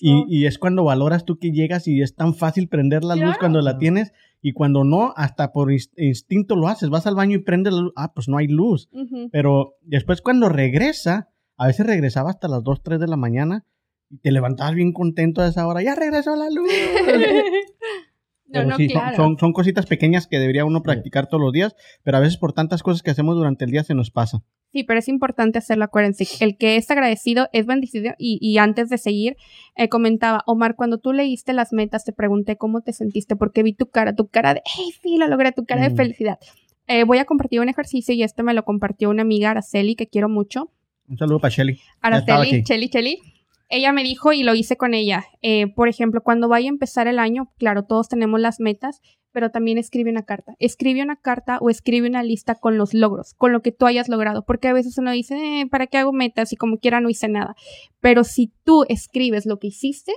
Y, y es cuando valoras tú que llegas y es tan fácil prender la claro. luz cuando la tienes. Y cuando no, hasta por instinto lo haces. Vas al baño y prendes la luz. Ah, pues no hay luz. Uh-huh. Pero después cuando regresa, a veces regresaba hasta las dos, tres de la mañana. Y te levantabas bien contento a esa hora. ¡Ya regresó la luz! No, no, sí, claro. son, son, son cositas pequeñas que debería uno practicar todos los días, pero a veces por tantas cosas que hacemos durante el día se nos pasa. Sí, pero es importante hacerlo, acuérdense. El que es agradecido es bendecido. Y, y antes de seguir, eh, comentaba, Omar, cuando tú leíste las metas, te pregunté cómo te sentiste, porque vi tu cara, tu cara de, ¡hey, sí, lo logré! Tu cara mm. de felicidad. Eh, voy a compartir un ejercicio y este me lo compartió una amiga, Araceli, que quiero mucho. Un saludo para Shelly. Araceli, Shelly, Shelly. Ella me dijo y lo hice con ella. Eh, por ejemplo, cuando vaya a empezar el año, claro, todos tenemos las metas, pero también escribe una carta. Escribe una carta o escribe una lista con los logros, con lo que tú hayas logrado. Porque a veces uno dice, eh, ¿para qué hago metas? Y como quiera no hice nada. Pero si tú escribes lo que hiciste,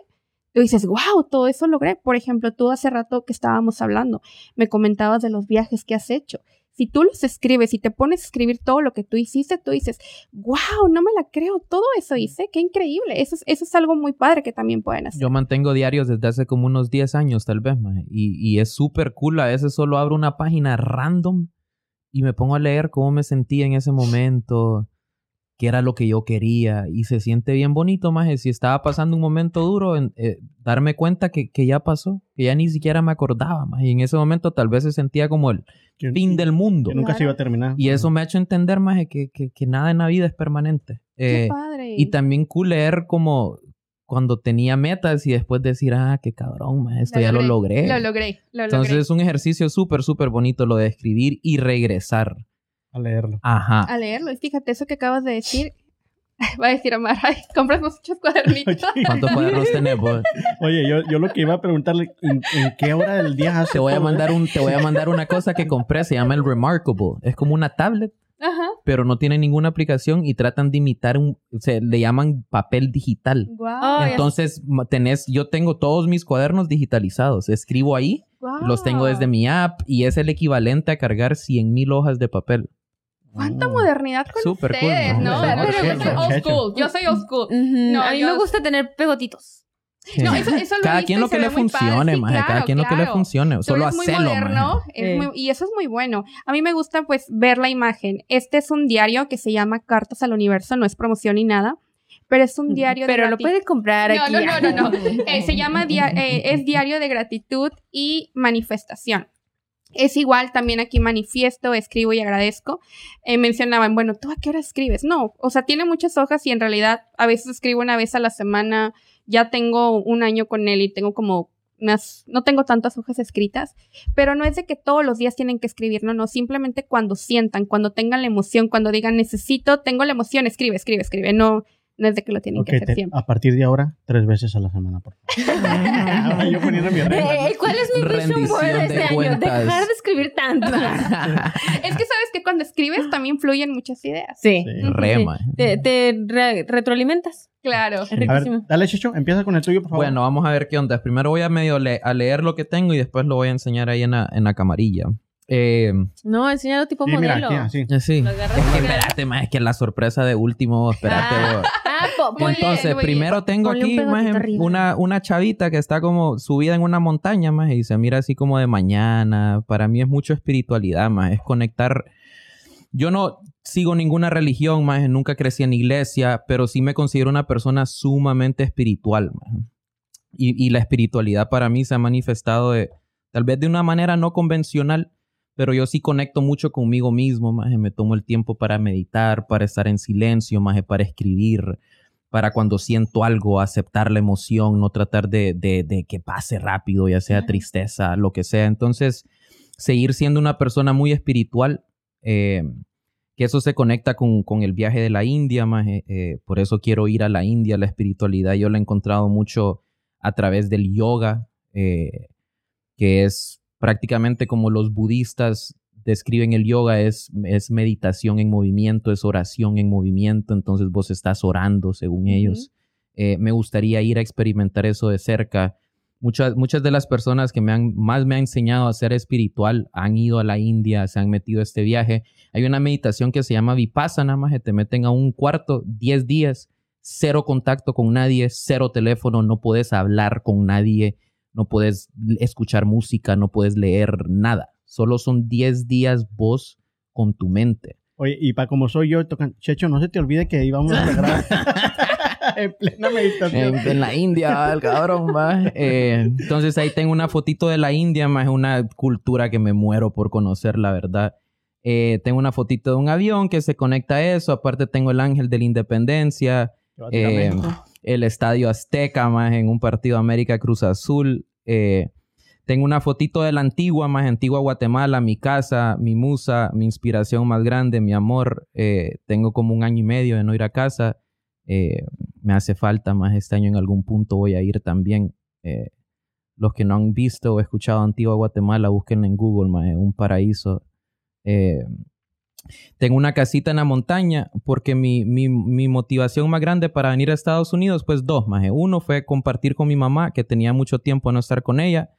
tú dices, wow, todo eso logré. Por ejemplo, tú hace rato que estábamos hablando, me comentabas de los viajes que has hecho. Si tú los escribes y te pones a escribir todo lo que tú hiciste, tú dices, wow, no me la creo, todo eso hice, qué increíble. Eso es, eso es algo muy padre que también pueden hacer. Yo mantengo diarios desde hace como unos diez años tal vez, maje, y, y es súper cool. A veces solo abro una página random y me pongo a leer cómo me sentía en ese momento, qué era lo que yo quería, y se siente bien bonito, maje. Si estaba pasando un momento duro, eh, darme cuenta que, que ya pasó, que ya ni siquiera me acordaba, maje, y en ese momento tal vez se sentía como el que, fin del mundo. Que nunca claro. se iba a terminar. Y eso me ha hecho entender, maje, que, que, que nada en la vida es permanente. Eh, ¡Qué padre! Y también cool leer como cuando tenía metas y después decir, ah, qué cabrón, maje, esto lo ya logré. lo logré. Lo logré, lo Entonces, logré. Entonces es un ejercicio súper, súper bonito lo de escribir y regresar. A leerlo. Ajá. A leerlo. Y fíjate, eso que acabas de decir, va a decir Omar, ay, compras muchos cuadernitos. ¿Cuántos cuadernos tenemos? Oye, yo, yo lo que iba a preguntarle, ¿en, en qué hora del día hace? Te voy, a mandar un, te voy a mandar una cosa que compré, se llama el Remarkable. Es como una tablet, ajá, pero no tiene ninguna aplicación y tratan de imitar, un, o sea, le llaman papel digital. Wow. Entonces, tenés, yo tengo todos mis cuadernos digitalizados, escribo ahí, wow, los tengo desde mi app y es el equivalente a cargar cien mil hojas de papel. ¡Cuánta modernidad con super ustedes! Cool, ¿no? ¿no? Pero yo soy old school. Yo soy old school. Uh-huh. No, a mí yo... me gusta tener pegotitos. Sí. No, eso, eso lo cada quien lo que le funcione, maje. Sí, claro, cada quien claro. lo que le funcione. Solo hacerlo, maje. Muy, y eso es muy bueno. A mí me gusta, pues, ver la imagen. Este es un diario que se llama Cartas al Universo. No es promoción ni nada. Pero es un diario pero de gratitud. Pero lo puedes comprar aquí. No, no, no, no. no. eh, se llama... Dia- eh, es diario de gratitud y manifestación. Es igual, también aquí manifiesto, escribo y agradezco. Eh, mencionaban, bueno, ¿tú a qué hora escribes? No, o sea, tiene muchas hojas y en realidad a veces escribo una vez a la semana. Ya tengo un año con él y tengo como unas... No tengo tantas hojas escritas, pero no es de que todos los días tienen que escribir, no, no. Simplemente cuando sientan, cuando tengan la emoción, cuando digan necesito, tengo la emoción, escribe, escribe, escribe. No... No es de que lo tienen okay, que hacer te, siempre. A partir de ahora, tres veces a la semana, por favor. Yo poniendo mi regla. Eh, ¿Cuál es mi vision board de este año? Cuentas. Dejar de escribir tanto. Es que sabes que cuando escribes también fluyen muchas ideas. Sí. sí. Rema. Sí. Te, te re- retroalimentas. Claro. Es riquísimo. A ver, dale, Chicho. Empieza con el tuyo, por favor. Bueno, vamos a ver qué onda. Primero voy a medio le- a leer lo que tengo y después lo voy a enseñar ahí en la, en la camarilla. Eh, no, enseñalo tipo sí, modelo. Mira, aquí, así. Sí. Espérate, más es que la sorpresa de último. Espérate. Ah. Entonces, primero tengo aquí un más, una, una chavita que está como subida en una montaña más y se mira así como de mañana. Para mí es mucho espiritualidad más, es conectar. Yo no sigo ninguna religión más, nunca crecí en iglesia, pero sí me considero una persona sumamente espiritual más. Y, y la espiritualidad para mí se ha manifestado de, tal vez de una manera no convencional, pero yo sí conecto mucho conmigo mismo más, me tomo el tiempo para meditar, para estar en silencio más, para escribir. Para cuando siento algo, aceptar la emoción, no tratar de, de, de que pase rápido, ya sea tristeza, lo que sea. Entonces, seguir siendo una persona muy espiritual, eh, que eso se conecta con, con el viaje de la India, más, eh, por eso quiero ir a la India. La espiritualidad yo la he encontrado mucho a través del yoga, eh, que es prácticamente como los budistas describen el yoga, es, es meditación en movimiento, es oración en movimiento, entonces vos estás orando según ellos. Uh-huh. Eh, me gustaría ir a experimentar eso de cerca. Muchas, muchas de las personas que me han, más me han enseñado a ser espiritual han ido a la India, se han metido a este viaje. Hay una meditación que se llama Vipassana, más que te meten a un cuarto diez días cero contacto con nadie, cero teléfono, no puedes hablar con nadie, no puedes escuchar música, no puedes leer nada. Solo son diez días vos con tu mente. Oye, y para como soy yo, tocan... Checho, no se te olvide que íbamos a grabar en plena meditación. En, en la India, el cabrón, más. Eh, entonces ahí tengo una fotito de la India, más una cultura que me muero por conocer, la verdad. Eh, tengo una fotito de un avión que se conecta a eso. Aparte tengo el Ángel de la Independencia, eh, el Estadio Azteca, más en un partido América Cruz Azul. Eh, Tengo una fotito de la Antigua, más Antigua Guatemala, mi casa, mi musa, mi inspiración más grande, mi amor. Eh, tengo como un año y medio de no ir a casa. Eh, me hace falta, más este año en algún punto voy a ir también. Eh, los que no han visto o escuchado Antigua Guatemala, búsquenlo en Google, más es un paraíso. Eh, tengo una casita en la montaña porque mi, mi, mi motivación más grande para venir a Estados Unidos, pues dos, más. Uno fue compartir con mi mamá, que tenía mucho tiempo de no estar con ella.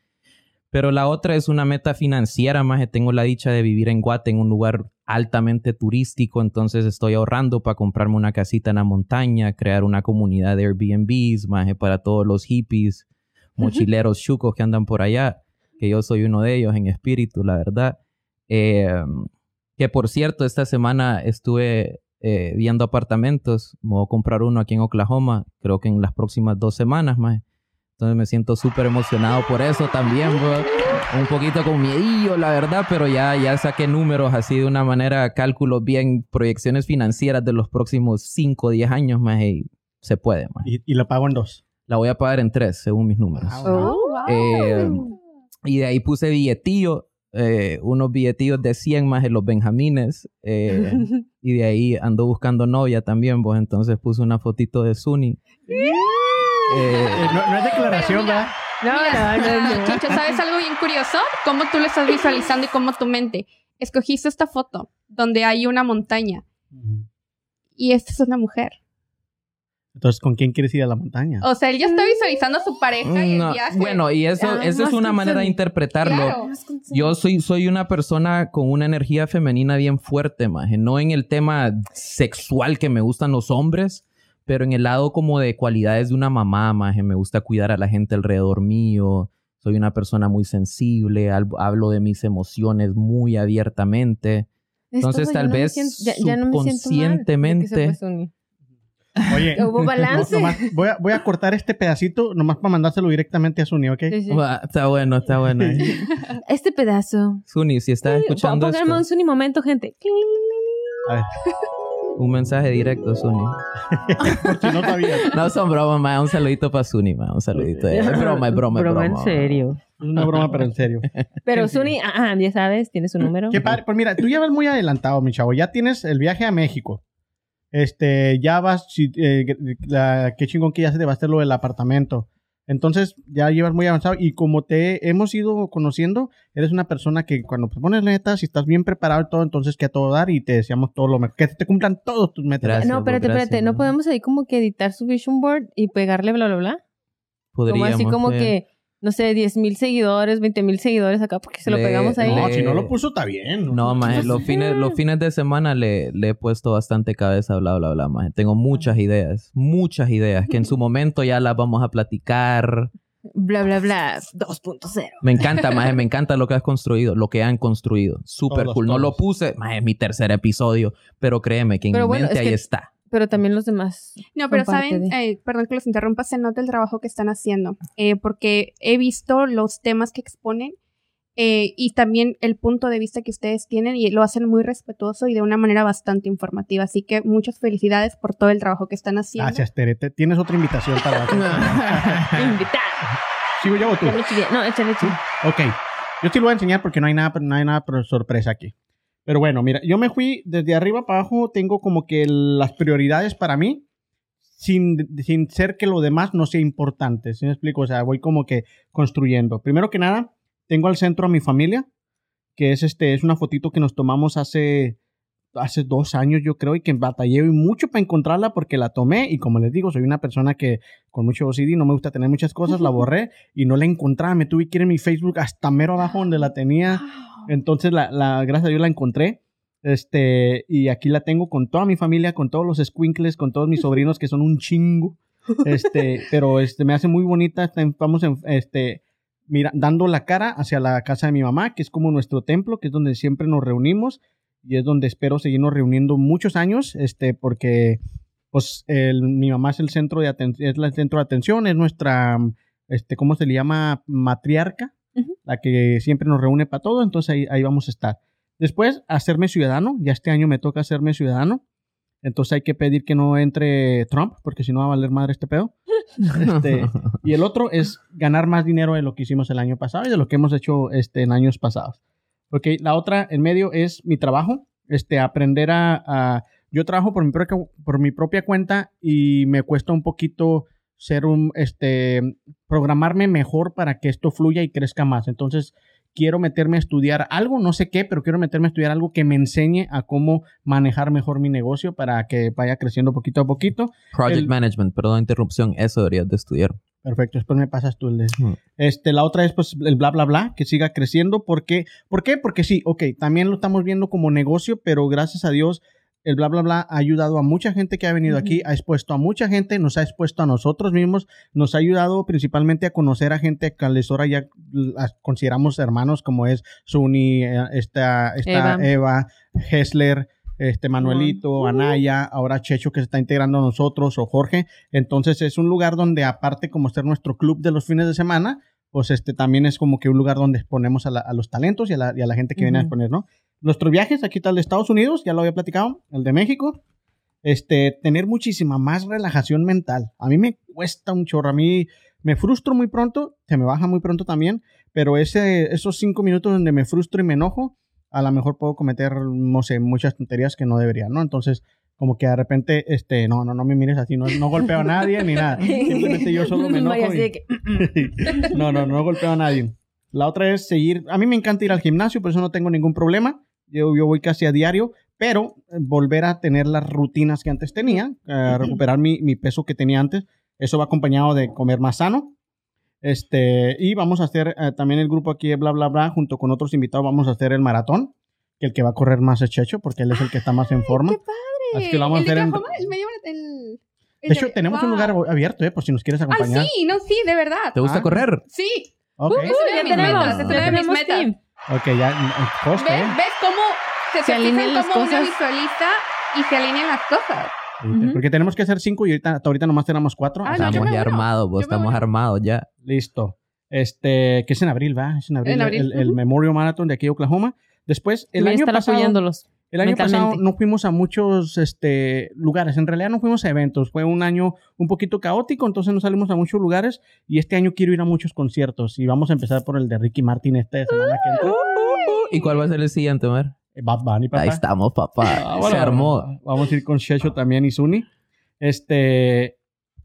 Pero la otra es una meta financiera, maje. Tengo la dicha de vivir en Guate, en un lugar altamente turístico. Entonces estoy ahorrando para comprarme una casita en la montaña, crear una comunidad de Airbnbs, maje, para todos los hippies, mochileros, chucos que andan por allá. Que yo soy uno de ellos en espíritu, la verdad. Eh, que por cierto, esta semana estuve eh, viendo apartamentos. Me voy a comprar uno aquí en Oklahoma, creo que en las próximas dos semanas, maje. Entonces me siento súper emocionado por eso también, bro. Un poquito con miedillo, la verdad, pero ya, ya saqué números así de una manera, cálculos bien, proyecciones financieras de los próximos cinco o diez años más y se puede. Más. ¿Y, ¿Y la pago en dos? La voy a pagar en tres, según mis números. Oh, wow. eh, y de ahí puse billetillo, eh, unos billetillos de cien más en los Benjamines. Eh, y de ahí ando buscando novia también, pues entonces puse una fotito de Suni. Eh, no, no es declaración, ¿verdad? No, no, no, no. Chicho, ¿sabes algo bien curioso? ¿Cómo tú lo estás visualizando y cómo tu mente? Escogiste esta foto donde hay una montaña. Uh-huh. Y esta es una mujer. Entonces, ¿con quién quieres ir a la montaña? O sea, él ya está visualizando a su pareja y no, el viaje. Bueno, y eso, ah, eso es una manera de interpretarlo. Claro. Yo soy, soy una persona con una energía femenina bien fuerte, maje. No en el tema sexual que me gustan los hombres, pero en el lado como de cualidades de una mamá, maje, me gusta cuidar a la gente alrededor mío, soy una persona muy sensible, hablo de mis emociones muy abiertamente. Entonces tal vez subconscientemente... Oye, ¿hubo balance? No, nomás, voy, a, voy a cortar este pedacito nomás para mandárselo directamente a Suni, ¿ok? Sí, sí. Uah, está bueno, está bueno. Este pedazo. Suni, si estás escuchando esto... Póngame un Suni momento, gente. A ver... Un mensaje directo, Suni. Porque no sabía. No son bromas, ma. Un saludito para Suni, ma. Un saludito. Es broma, es broma, es broma. Broma en serio. Es una broma, pero en serio. Pero Suni, ah, ya sabes, tienes su número. Qué padre. Pues mira, tú ya vas muy adelantado, mi chavo. Ya tienes el viaje a México. Este, ya vas... Eh, la, qué chingón que ya se te va a hacer lo del apartamento. Entonces, ya llevas muy avanzado. Y como te hemos ido conociendo, eres una persona que cuando te pones metas, si estás bien preparado y todo, entonces que a todo dar y te deseamos todo lo mejor. Que te cumplan todos tus metas. Gracias, no, espérate, gracias, espérate. ¿No? ¿No podemos ahí como que editar su vision board y pegarle bla, bla, bla? Podríamos. Como así como eh. que, no sé, diez mil seguidores, veinte mil seguidores acá, porque se le, lo pegamos ahí. No, le... si no lo puso, está bien. No, no maje, los fines, los fines de semana le, le he puesto bastante cabeza, bla, bla, bla, maje. Tengo muchas ideas, muchas ideas, que en su momento ya las vamos a platicar. Bla, bla, bla, dos punto cero. Me encanta, maje, me encanta lo que has construido, lo que han construido. Súper todos, cool. Todos. No lo puse, maje, es mi tercer episodio, pero créeme que en pero mi bueno, mente es que... ahí está. Pero también los demás. No, pero saben, de... eh, perdón que los interrumpa, se nota el trabajo que están haciendo, eh, porque he visto los temas que exponen eh, y también el punto de vista que ustedes tienen y lo hacen muy respetuoso y de una manera bastante informativa. Así que muchas felicidades por todo el trabajo que están haciendo. Gracias, Tere. Tienes otra invitación para la invitada. ¿Sigo yo o tú? No, échale, échale. Ok. Yo te lo voy a enseñar porque no hay nada, no hay nada sorpresa aquí. Pero bueno, mira, yo me fui desde arriba para abajo, tengo como que las prioridades para mí, sin, sin ser que lo demás no sea importante, ¿sí me explico? O sea, voy como que construyendo. Primero que nada, tengo al centro a mi familia, que es, este, es una fotito que nos tomamos hace, hace dos años, yo creo, y que batallé mucho para encontrarla porque la tomé, y como les digo, soy una persona que con mucho O C D no me gusta tener muchas cosas, la borré y no la encontraba, me tuve que ir en mi Facebook hasta mero abajo donde la tenía... Entonces, la, la, gracias a Dios la encontré. Este, y aquí la tengo con toda mi familia, con todos los escuincles, con todos mis sobrinos que son un chingo. Este, pero este, me hace muy bonita. Estamos en, este, mira, dando la cara hacia la casa de mi mamá, que es como nuestro templo, que es donde siempre nos reunimos y es donde espero seguirnos reuniendo muchos años, este, porque pues el, mi mamá es el centro de atención, es el centro de atención, es nuestra, este, ¿cómo se le llama? Matriarca, uh-huh. La que siempre nos reúne para todo, entonces ahí, ahí vamos a estar. Después, hacerme ciudadano. Ya este año me toca hacerme ciudadano. Entonces hay que pedir que no entre Trump, porque si no va a valer madre este pedo. Este, y el otro es ganar más dinero de lo que hicimos el año pasado y de lo que hemos hecho este, en años pasados. Okay, la otra en medio es mi trabajo. Este, aprender a... a yo trabajo por mi, pro- por mi propia cuenta y me cuesta un poquito ser un... Este, programarme mejor para que esto fluya y crezca más. Entonces... Quiero meterme a estudiar algo, no sé qué, pero quiero meterme a estudiar algo que me enseñe a cómo manejar mejor mi negocio para que vaya creciendo poquito a poquito. Project el, Management, perdón, interrupción, eso deberías de estudiar. Perfecto, después me pasas tú el de... Hmm. Este, la otra es pues el bla, bla, bla, que siga creciendo. Porque, ¿por qué? Porque sí, ok, también lo estamos viendo como negocio, pero gracias a Dios el bla, bla, bla ha ayudado a mucha gente que ha venido mm-hmm. aquí, ha expuesto a mucha gente, nos ha expuesto a nosotros mismos, nos ha ayudado principalmente a conocer a gente que a les hora ya las consideramos hermanos, como es Suni, esta, esta Eva. Eva, Hessler, este Manuelito, uh-huh. Anaya, ahora Checho que se está integrando a nosotros, o Jorge. Entonces es un lugar donde aparte como ser nuestro club de los fines de semana, pues este también es como que un lugar donde exponemos a, la, a los talentos y a la, y a la gente que uh-huh. viene a exponer, ¿no? Nuestros viajes, aquí está el de Estados Unidos, ya lo había platicado, el de México. Este, tener muchísima más relajación mental. A mí me cuesta un chorro, a mí me frustro muy pronto, se me baja muy pronto también, pero ese, esos cinco minutos donde me frustro y me enojo, a lo mejor puedo cometer, no sé, muchas tonterías que no debería, ¿no? Entonces, como que de repente, este, no, no, no me mires así, no, no golpeo a nadie ni nada. Simplemente yo solo me enojo y... No, no, no golpeo a nadie. La otra es seguir... A mí me encanta ir al gimnasio, por eso no tengo ningún problema. Yo, yo voy casi a diario, pero volver a tener las rutinas que antes tenía, eh, recuperar mi, mi peso que tenía antes. Eso va acompañado de comer más sano. Este, y vamos a hacer eh, también el grupo aquí de bla, bla, bla, junto con otros invitados, vamos a hacer el maratón, que el que va a correr más es Checho, porque él es el que está más en forma. ¡Qué padre! Así que lo vamos a hacer en... el... De hecho, tenemos wow. un lugar abierto, eh, por si nos quieres acompañar. Ah, sí, no, sí, de verdad. ¿Te gusta ah. correr? Sí. Okay. Uh, uh, ya tenemos, es una de mis metas. Ok, ya, coste. ¿Ves, ¿Ves cómo se, se alinean las cosas? Una visualista y se alinean las cosas. Uh-huh. Porque tenemos que hacer cinco y ahorita, hasta ahorita nomás tenemos cuatro. Ah, estamos no, ya armados, vos, estamos armados ya. Listo. Este, que es en abril, ¿va? Es en abril. ¿En abril? El, uh-huh. el Memorial Marathon de aquí de Oklahoma. Después, el Me año pasado... apoyándolos. El año pasado no fuimos a muchos este, lugares, en realidad no fuimos a eventos, fue un año un poquito caótico, entonces no salimos a muchos lugares y este año quiero ir a muchos conciertos y vamos a empezar por el de Ricky Martin esta semana que entra. ¿Y cuál va a ser el siguiente, Mar? Bad Bunny, papá. Ahí estamos, papá. Ah, bueno, se armó. Vamos a ir con Checho también y Suni. Este,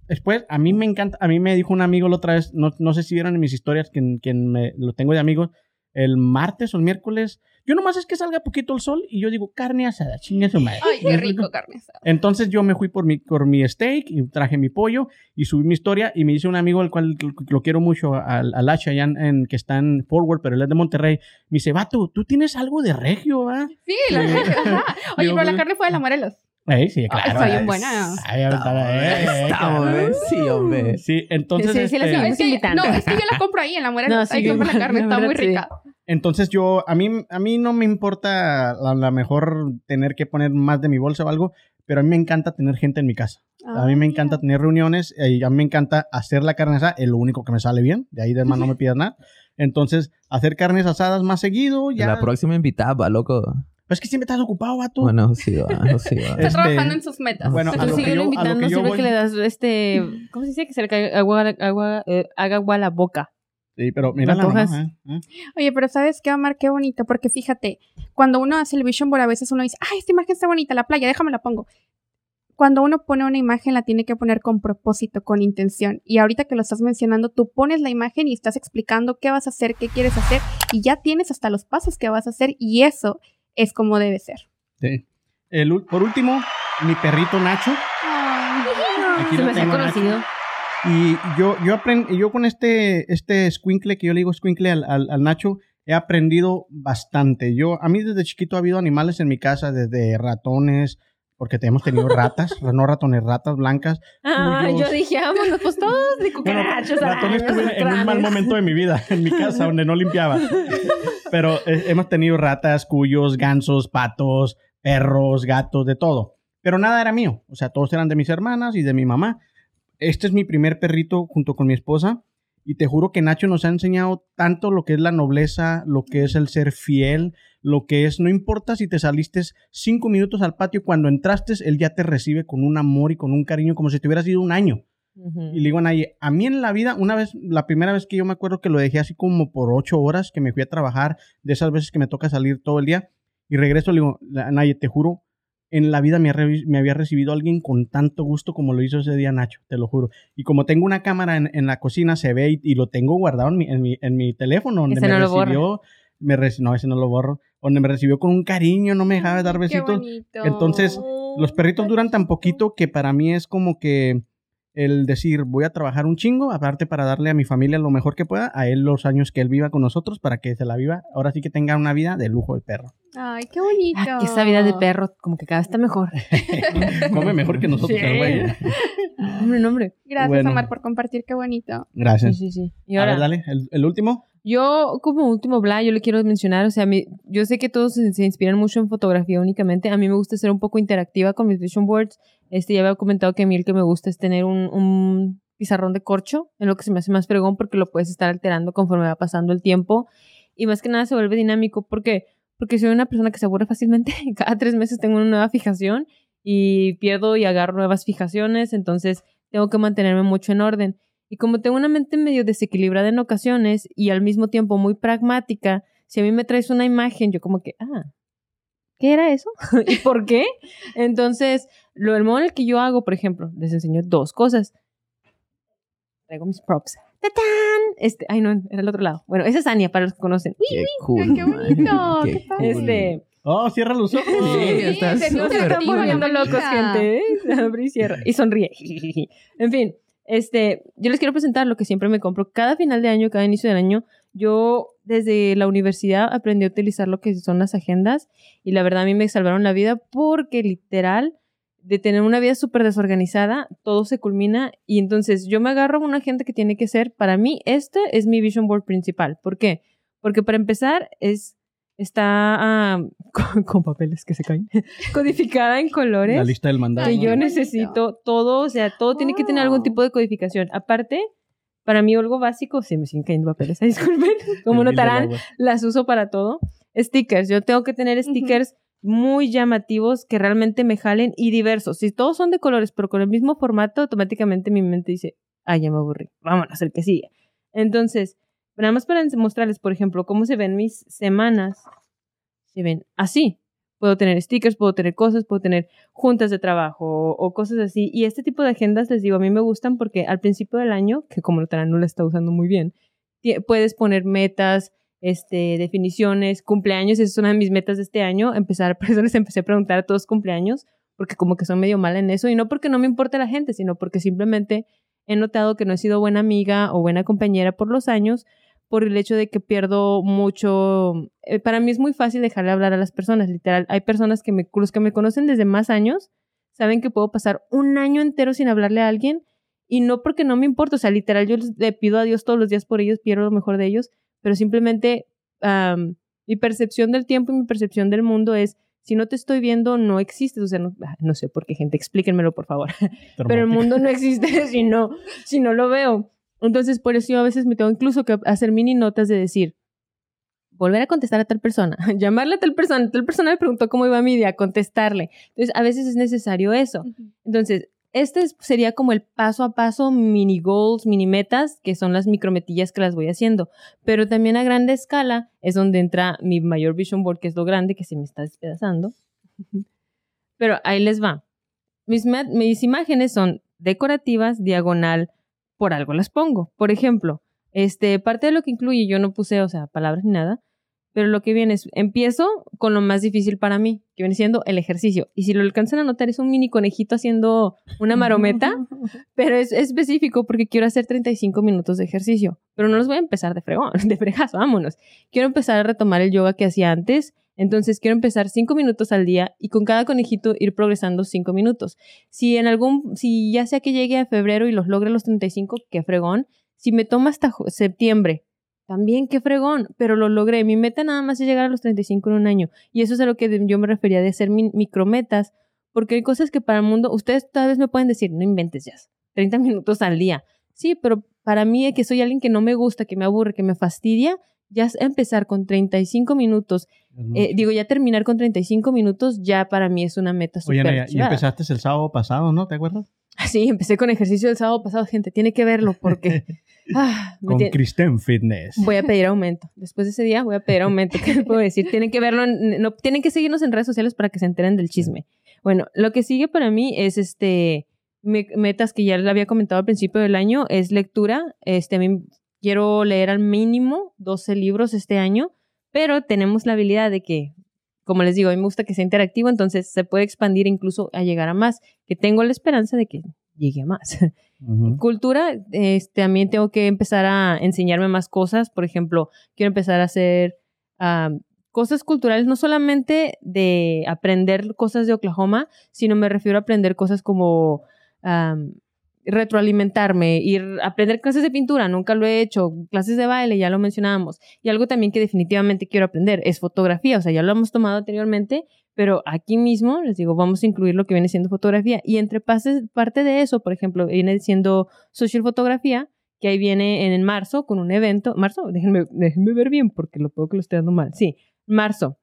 después, a mí me encanta, a mí me dijo un amigo la otra vez, no, no sé si vieron en mis historias, que, que me, lo tengo de amigos, el martes o el miércoles, yo nomás es que salga poquito el sol y yo digo carne asada, chingue su madre. Ay, qué rico carne asada. Entonces yo me fui por mi, por mi steak y traje mi pollo y subí mi historia y me dice un amigo al cual lo quiero mucho, al, al H, allá en, en, que está en Forward, pero él es de Monterrey. Me dice, vato, ¿tú tienes algo de regio, va? Sí, la regio, ajá. Oye, digo, pero la carne fue de las Morelos. Eh, sí, claro. Está bien buena. Está sí, hombre. Sí, entonces... Sí, sí, este, sí, es que, no, es que yo la compro ahí en la Morelos. No, sí, ahí compro la carne, está muy rica. Sí. Entonces yo, a mí, a mí no me importa a lo mejor tener que poner más de mi bolsa o algo, pero a mí me encanta tener gente en mi casa. Ah, a mí me encanta yeah. tener reuniones y a mí me encanta hacer la carne asada, es lo único que me sale bien, de ahí demás no me pidas nada. Entonces, hacer carnes asadas más seguido, ya... La próxima invitaba, loco. Pero es que siempre estás ocupado, vato. Bueno, sí va, no, sí va. Está este, trabajando en sus metas. Bueno, a lo que yo, a lo que yo siempre voy... que le das, este... ¿Cómo se dice? Que se le agua, agua, eh, haga agua a la boca. Sí, pero mira la hojas. ¿eh? ¿Eh? Oye, pero ¿sabes qué, Amar? Qué bonito. Porque fíjate, cuando uno hace el Vision Board, a veces uno dice, ay, esta imagen está bonita, la playa, déjame la pongo. Cuando uno pone una imagen, la tiene que poner con propósito, con intención. Y ahorita que lo estás mencionando, tú pones la imagen y estás explicando qué vas a hacer, qué quieres hacer, y ya tienes hasta los pasos que vas a hacer, y eso... es como debe ser. Sí. El, por último, mi perrito Nacho. Oh, aquí se me ha conocido. Nacho. Y yo, yo aprendí, yo con este, este escuincle, que yo le digo escuincle al, al, al Nacho, he aprendido bastante. Yo, a mí desde chiquito ha habido animales en mi casa, desde ratones, porque hemos tenido ratas, no ratones, ratas blancas. Ah, cuyos... yo dije, vámonos, pues todos de cucarachos. Bueno, ratones araños, estuve en un mal momento de mi vida, en mi casa, donde no limpiaba. Pero eh, hemos tenido ratas, cuyos, gansos, patos, perros, gatos, de todo. Pero nada era mío. O sea, todos eran de mis hermanas y de mi mamá. Este es mi primer perrito junto con mi esposa. Y te juro que Nacho nos ha enseñado tanto lo que es la nobleza, lo que es el ser fiel, lo que es, no importa si te saliste cinco minutos al patio, cuando entraste, él ya te recibe con un amor y con un cariño, como si te hubiera sido un año. Uh-huh. Y le digo a nadie, a mí en la vida, una vez, la primera vez que yo me acuerdo que lo dejé así como por ocho horas, que me fui a trabajar, de esas veces que me toca salir todo el día, y regreso, le digo, a nadie, te juro, en la vida me, re- me había recibido alguien con tanto gusto como lo hizo ese día Nacho, te lo juro. Y como tengo una cámara en, en la cocina, se ve y, y lo tengo guardado en mi, en mi, en mi teléfono. Donde ese me no recibió, me re- no, ese no lo borro. Donde me recibió con un cariño, no me dejaba ay, dar besitos. Entonces, los perritos duran tan poquito que para mí es como que el decir, voy a trabajar un chingo, aparte para darle a mi familia lo mejor que pueda, a él los años que él viva con nosotros, para que se la viva. Ahora sí que tenga una vida de lujo el perro. Ay, qué bonito. Ah, que esa vida de perro, como que cada vez está mejor. Come mejor que nosotros, sí. Güey. Hombre, no, hombre. Gracias, bueno. Omar, por compartir, qué bonito. Gracias. Sí, sí, sí. Y ahora, a ver, dale, el, el último. Yo, como último, Blah, yo le quiero mencionar, o sea, mi, yo sé que todos se, se inspiran mucho en fotografía únicamente. A mí me gusta ser un poco interactiva con mis vision boards. Este, ya había comentado que a mí el que me gusta es tener un, un pizarrón de corcho, en lo que se me hace más fregón porque lo puedes estar alterando conforme va pasando el tiempo. Y más que nada se vuelve dinámico porque... Porque soy una persona que se aburre fácilmente. Cada tres meses tengo una nueva fijación y pierdo y agarro nuevas fijaciones. Entonces tengo que mantenerme mucho en orden. Y como tengo una mente medio desequilibrada en ocasiones y al mismo tiempo muy pragmática, si a mí me traes una imagen, yo como que, ah, ¿qué era eso? ¿Y por qué? Entonces, lo del modo en el que yo hago, por ejemplo, les enseño dos cosas. Traigo mis props. ¡Tatán! Este, ay, no, era el otro lado. Bueno, esa es Ania, para los que conocen. ¡Qué uy, cool! Ay, ¡qué bonito! ¡Qué, qué cool! Este... ¡Oh, cierra los ojos! Sí, sí está se nos están volviendo locos, gente. ¿Eh? Abre y cierra. Y sonríe. En fin, este, yo les quiero presentar lo que siempre me compro. Cada final de año, cada inicio del año, yo desde la universidad aprendí a utilizar lo que son las agendas. Y la verdad, a mí me salvaron la vida porque literal... de tener una vida súper desorganizada, todo se culmina y entonces yo me agarro a una agenda que tiene que ser, para mí, este es mi vision board principal. ¿Por qué? Porque para empezar, es está um, con, con papeles que se caen, codificada en colores. La lista del mandado. Que yo necesito todo, o sea, todo oh. tiene que tener algún tipo de codificación. Aparte, para mí algo básico, se me siguen cayendo papeles, disculpen, como notarán, las uso para todo. Stickers, yo tengo que tener stickers uh-huh. muy llamativos, que realmente me jalen y diversos. Si todos son de colores, pero con el mismo formato, automáticamente mi mente dice, ah, ya me aburrí, vámonos, el que sigue. Entonces, nada más para mostrarles, por ejemplo, cómo se ven mis semanas. Se ven así. Puedo tener stickers, puedo tener cosas, puedo tener juntas de trabajo o cosas así. Y este tipo de agendas, les digo, a mí me gustan porque al principio del año, que como notarán, no la está usando muy bien, t- puedes poner metas, Este, definiciones, cumpleaños, esa es una de mis metas de este año, empezar, por eso les empecé a preguntar a todos cumpleaños, porque como que son medio mal en eso, y no porque no me importe la gente, sino porque simplemente he notado que no he sido buena amiga o buena compañera por los años, por el hecho de que pierdo mucho, eh, para mí es muy fácil dejarle hablar a las personas, literal, hay personas que me, los que me conocen desde más años, saben que puedo pasar un año entero sin hablarle a alguien, y no porque no me importa, o sea, literal, yo le pido a Dios todos los días por ellos, quiero lo mejor de ellos, pero simplemente um, mi percepción del tiempo y mi percepción del mundo es, si no te estoy viendo, no existes. O sea, no, no sé por qué, gente, explíquenmelo, por favor. Traumático. Pero el mundo no existe si no, si no lo veo. Entonces, por eso yo a veces me tengo incluso que hacer mini notas de decir, volver a contestar a tal persona, llamarle a tal persona, tal persona le preguntó cómo iba mi día, contestarle. Entonces, a veces es necesario eso. Uh-huh. Entonces, este sería como el paso a paso, mini goals, mini metas, que son las micrometillas que las voy haciendo. Pero también a grande escala es donde entra mi mayor vision board, que es lo grande, que se me está despedazando. Pero ahí les va. Mis, ma- mis imágenes son decorativas, diagonal, por algo las pongo. Por ejemplo, este, parte de lo que incluye, yo no puse, o sea, palabras ni nada, Pero lo que viene es, empiezo con lo más difícil para mí, que viene siendo el ejercicio. Y si lo alcanzan a notar, es un mini conejito haciendo una marometa, pero es, es específico porque quiero hacer treinta y cinco minutos de ejercicio. Pero no los voy a empezar de fregón, de fregazo, vámonos. Quiero empezar a retomar el yoga que hacía antes, entonces quiero empezar cinco minutos al día y con cada conejito ir progresando cinco minutos. Si en algún, si ya sea que llegue a febrero y los logre los treinta y cinco, qué fregón. Si me toma hasta septiembre, también, qué fregón, pero lo logré. Mi meta nada más es llegar a los treinta y cinco en un año. Y eso es a lo que yo me refería de hacer micrometas, porque hay cosas que para el mundo, ustedes tal vez me pueden decir, no inventes ya, treinta minutos al día. Sí, pero para mí, que soy alguien que no me gusta, que me aburre, que me fastidia, ya empezar con treinta y cinco minutos, eh, digo, ya terminar con treinta y cinco minutos, ya para mí es una meta súper chida. Oye, Naya, y empezaste el sábado pasado, ¿no? ¿Te acuerdas? Sí, empecé con ejercicio el sábado pasado, gente, tiene que verlo porque... Ah, con tiene... Christian Fitness. Voy a pedir aumento. Después de ese día voy a pedir aumento. ¿Qué les puedo decir? Tienen que verlo, en... no, tienen que seguirnos en redes sociales para que se enteren del chisme. Bueno, lo que sigue para mí es este me... metas que ya les había comentado al principio del año, es lectura. Este, a mí quiero leer al mínimo doce libros este año, pero tenemos la habilidad de que, como les digo, a mí me gusta que sea interactivo, entonces se puede expandir incluso a llegar a más, que tengo la esperanza de que llegue a más. Uh-huh. Cultura, este, también tengo que empezar a enseñarme más cosas, por ejemplo, quiero empezar a hacer uh, cosas culturales, no solamente de aprender cosas de Oklahoma, sino me refiero a aprender cosas como... Um, retroalimentarme, ir a aprender clases de pintura, nunca lo he hecho, clases de baile, ya lo mencionábamos, y algo también que definitivamente quiero aprender es fotografía, o sea, ya lo hemos tomado anteriormente, pero aquí mismo, les digo, vamos a incluir lo que viene siendo fotografía, y entre pases, parte de eso, por ejemplo, viene siendo social fotografía, que ahí viene en marzo con un evento, marzo, déjenme, déjenme ver bien porque lo puedo que lo esté dando mal, sí, marzo,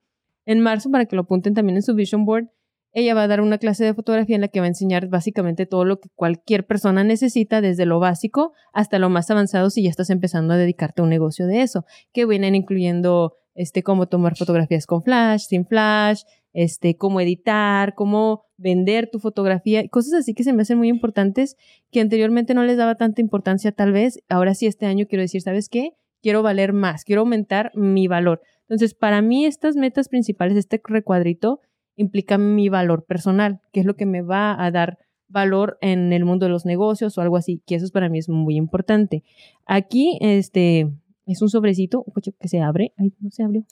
en marzo, para que lo apunten también en su vision board. Ella va a dar una clase de fotografía en la que va a enseñar básicamente todo lo que cualquier persona necesita, desde lo básico hasta lo más avanzado si ya estás empezando a dedicarte a un negocio de eso, que vienen incluyendo este, cómo tomar fotografías con flash, sin flash, este, cómo editar, cómo vender tu fotografía, cosas así que se me hacen muy importantes, que anteriormente no les daba tanta importancia tal vez, ahora sí este año quiero decir, ¿sabes qué? Quiero valer más, quiero aumentar mi valor. Entonces, para mí estas metas principales, este recuadrito, implica mi valor personal, que es lo que me va a dar valor en el mundo de los negocios o algo así, que eso para mí es muy importante. Aquí este, es un sobrecito que se abre. Ay, no se abrió.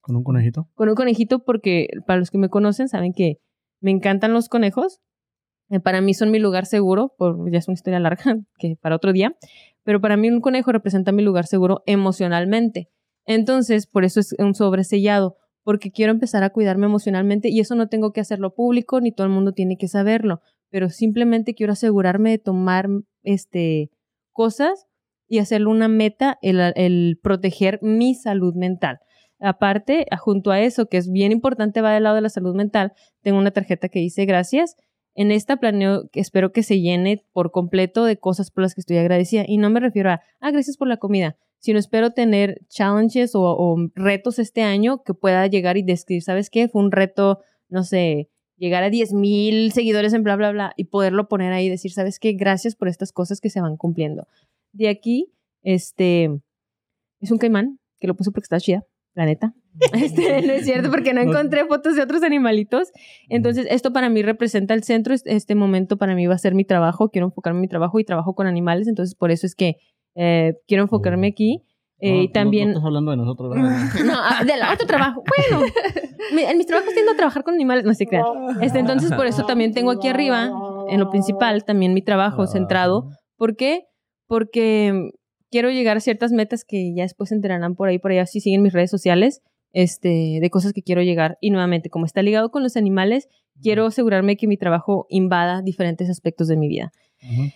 ¿Con un conejito? Con un conejito porque para los que me conocen saben que me encantan los conejos. Para mí son mi lugar seguro, por, ya es una historia larga que para otro día, pero para mí un conejo representa mi lugar seguro emocionalmente. Entonces, por eso es un sobresellado, porque quiero empezar a cuidarme emocionalmente y eso no tengo que hacerlo público ni todo el mundo tiene que saberlo, pero simplemente quiero asegurarme de tomar este, cosas y hacerle una meta el, el proteger mi salud mental. Aparte, junto a eso, que es bien importante, va del lado de la salud mental, tengo una tarjeta que dice gracias. En esta planeo, espero que se llene por completo de cosas por las que estoy agradecida. Y no me refiero a, ah, gracias por la comida, sino espero tener challenges o, o retos este año que pueda llegar y describir, ¿sabes qué? Fue un reto, no sé, llegar a diez mil seguidores en bla, bla, bla, y poderlo poner ahí y decir, ¿sabes qué? Gracias por estas cosas que se van cumpliendo. De aquí, este, es un caimán, que lo puse porque está chida, la neta. Este, no es cierto porque no encontré fotos de otros animalitos. Entonces esto para mí representa el centro, este momento para mí va a ser mi trabajo, quiero enfocarme en mi trabajo y trabajo con animales, entonces por eso es que eh, quiero enfocarme aquí. Eh, no, también... no, no estás hablando de nosotros, ¿verdad? No, del otro trabajo. Bueno, en mis trabajos tiendo a trabajar con animales, no se crean. Este, entonces por eso también tengo aquí arriba, en lo principal, también mi trabajo centrado. ¿Por qué? Porque quiero llegar a ciertas metas que ya después se enterarán por ahí, por allá, si siguen mis redes sociales, este, de cosas que quiero llegar. Y nuevamente, como está ligado con los animales, quiero asegurarme que mi trabajo invada diferentes aspectos de mi vida. Uh-huh.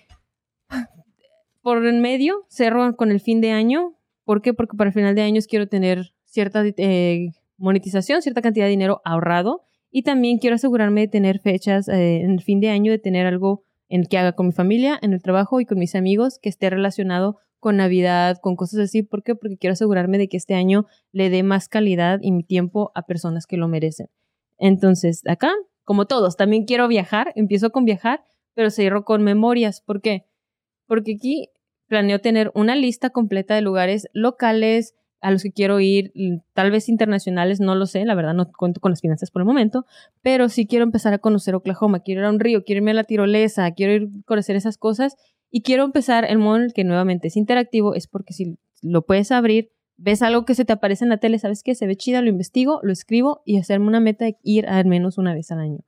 Por en medio, cerro con el fin de año. ¿Por qué? Porque para el final de años quiero tener cierta eh, monetización, cierta cantidad de dinero ahorrado. Y también quiero asegurarme de tener fechas eh, en el fin de año, de tener algo en que haga con mi familia, en el trabajo y con mis amigos que esté relacionado con Navidad, con cosas así. ¿Por qué? Porque quiero asegurarme de que este año le dé más calidad y mi tiempo a personas que lo merecen. Entonces, acá, como todos, también quiero viajar. Empiezo con viajar, pero cierro con memorias. ¿Por qué? Porque aquí planeo tener una lista completa de lugares locales, a los que quiero ir, tal vez internacionales, no lo sé, la verdad no cuento con las finanzas por el momento, pero sí quiero empezar a conocer Oklahoma, quiero ir a un río, quiero irme a la tirolesa, quiero ir a conocer esas cosas y quiero empezar el modo en el que nuevamente es interactivo, es porque si lo puedes abrir, ves algo que se te aparece en la tele, ¿sabes qué? Se ve chida, lo investigo, lo escribo y hacerme una meta de ir al menos una vez al año.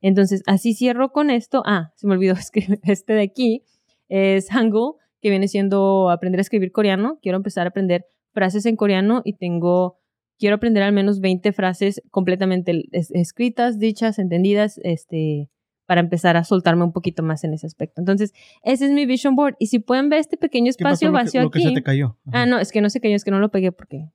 Entonces, así cierro con esto. Ah, se me olvidó escribir este de aquí, es Hangul, que viene siendo aprender a escribir coreano. Quiero empezar a aprender frases en coreano y tengo, quiero aprender al menos veinte frases completamente es, escritas, dichas, entendidas, este, para empezar a soltarme un poquito más en ese aspecto. Entonces, ese es mi vision board. Y si pueden ver este pequeño espacio vacío aquí. ¿Qué pasó? Lo que, lo que se te cayó. Ajá. Ah, no, es que no se cayó, es que no lo pegué porque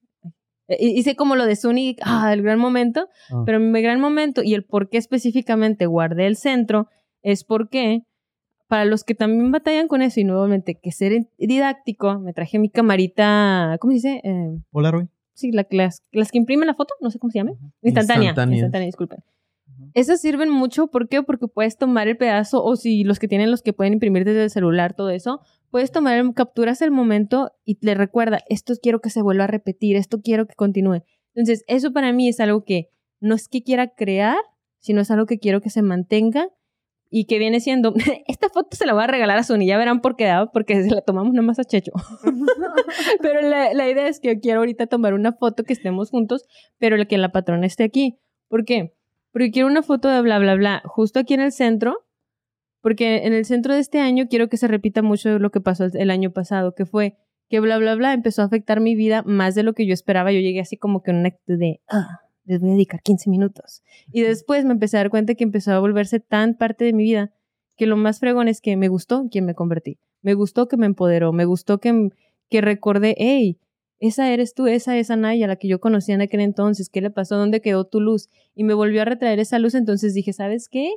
hice como lo de Sunny, ah, el gran momento, ah. Pero mi gran momento y el por qué específicamente guardé el centro es porque para los que también batallan con eso y nuevamente que ser didáctico, me traje mi camarita, ¿cómo se dice? Eh, Polaroid. Sí, la, las, las que imprimen la foto, no sé cómo se llama. Instantánea. Instantánea, instantánea disculpen. Uh-huh. Esas sirven mucho, ¿por qué? Porque puedes tomar el pedazo o si los que tienen los que pueden imprimir desde el celular, todo eso, puedes tomar, capturas el momento y le recuerda, esto quiero que se vuelva a repetir, esto quiero que continúe. Entonces, eso para mí es algo que no es que quiera crear, sino es algo que quiero que se mantenga. Y que viene siendo, esta foto se la voy a regalar a Sony, ya verán por qué da, porque se la tomamos nada más a Checho. Pero la, la idea es que yo quiero ahorita tomar una foto que estemos juntos, pero que la patrona esté aquí. ¿Por qué? Porque quiero una foto de bla, bla, bla, justo aquí en el centro, porque en el centro de este año quiero que se repita mucho lo que pasó el año pasado, que fue que bla, bla, bla empezó a afectar mi vida más de lo que yo esperaba. Yo llegué así como que en una actitud de... ah, les voy a dedicar quince minutos. Y después me empecé a dar cuenta que empezó a volverse tan parte de mi vida que lo más fregón es que me gustó quien me convertí. Me gustó que me empoderó. Me gustó que, que recordé, hey, esa eres tú, esa es Anaya, la que yo conocía en aquel entonces. ¿Qué le pasó? ¿Dónde quedó tu luz? Y me volvió a retraer esa luz. Entonces dije, ¿sabes qué?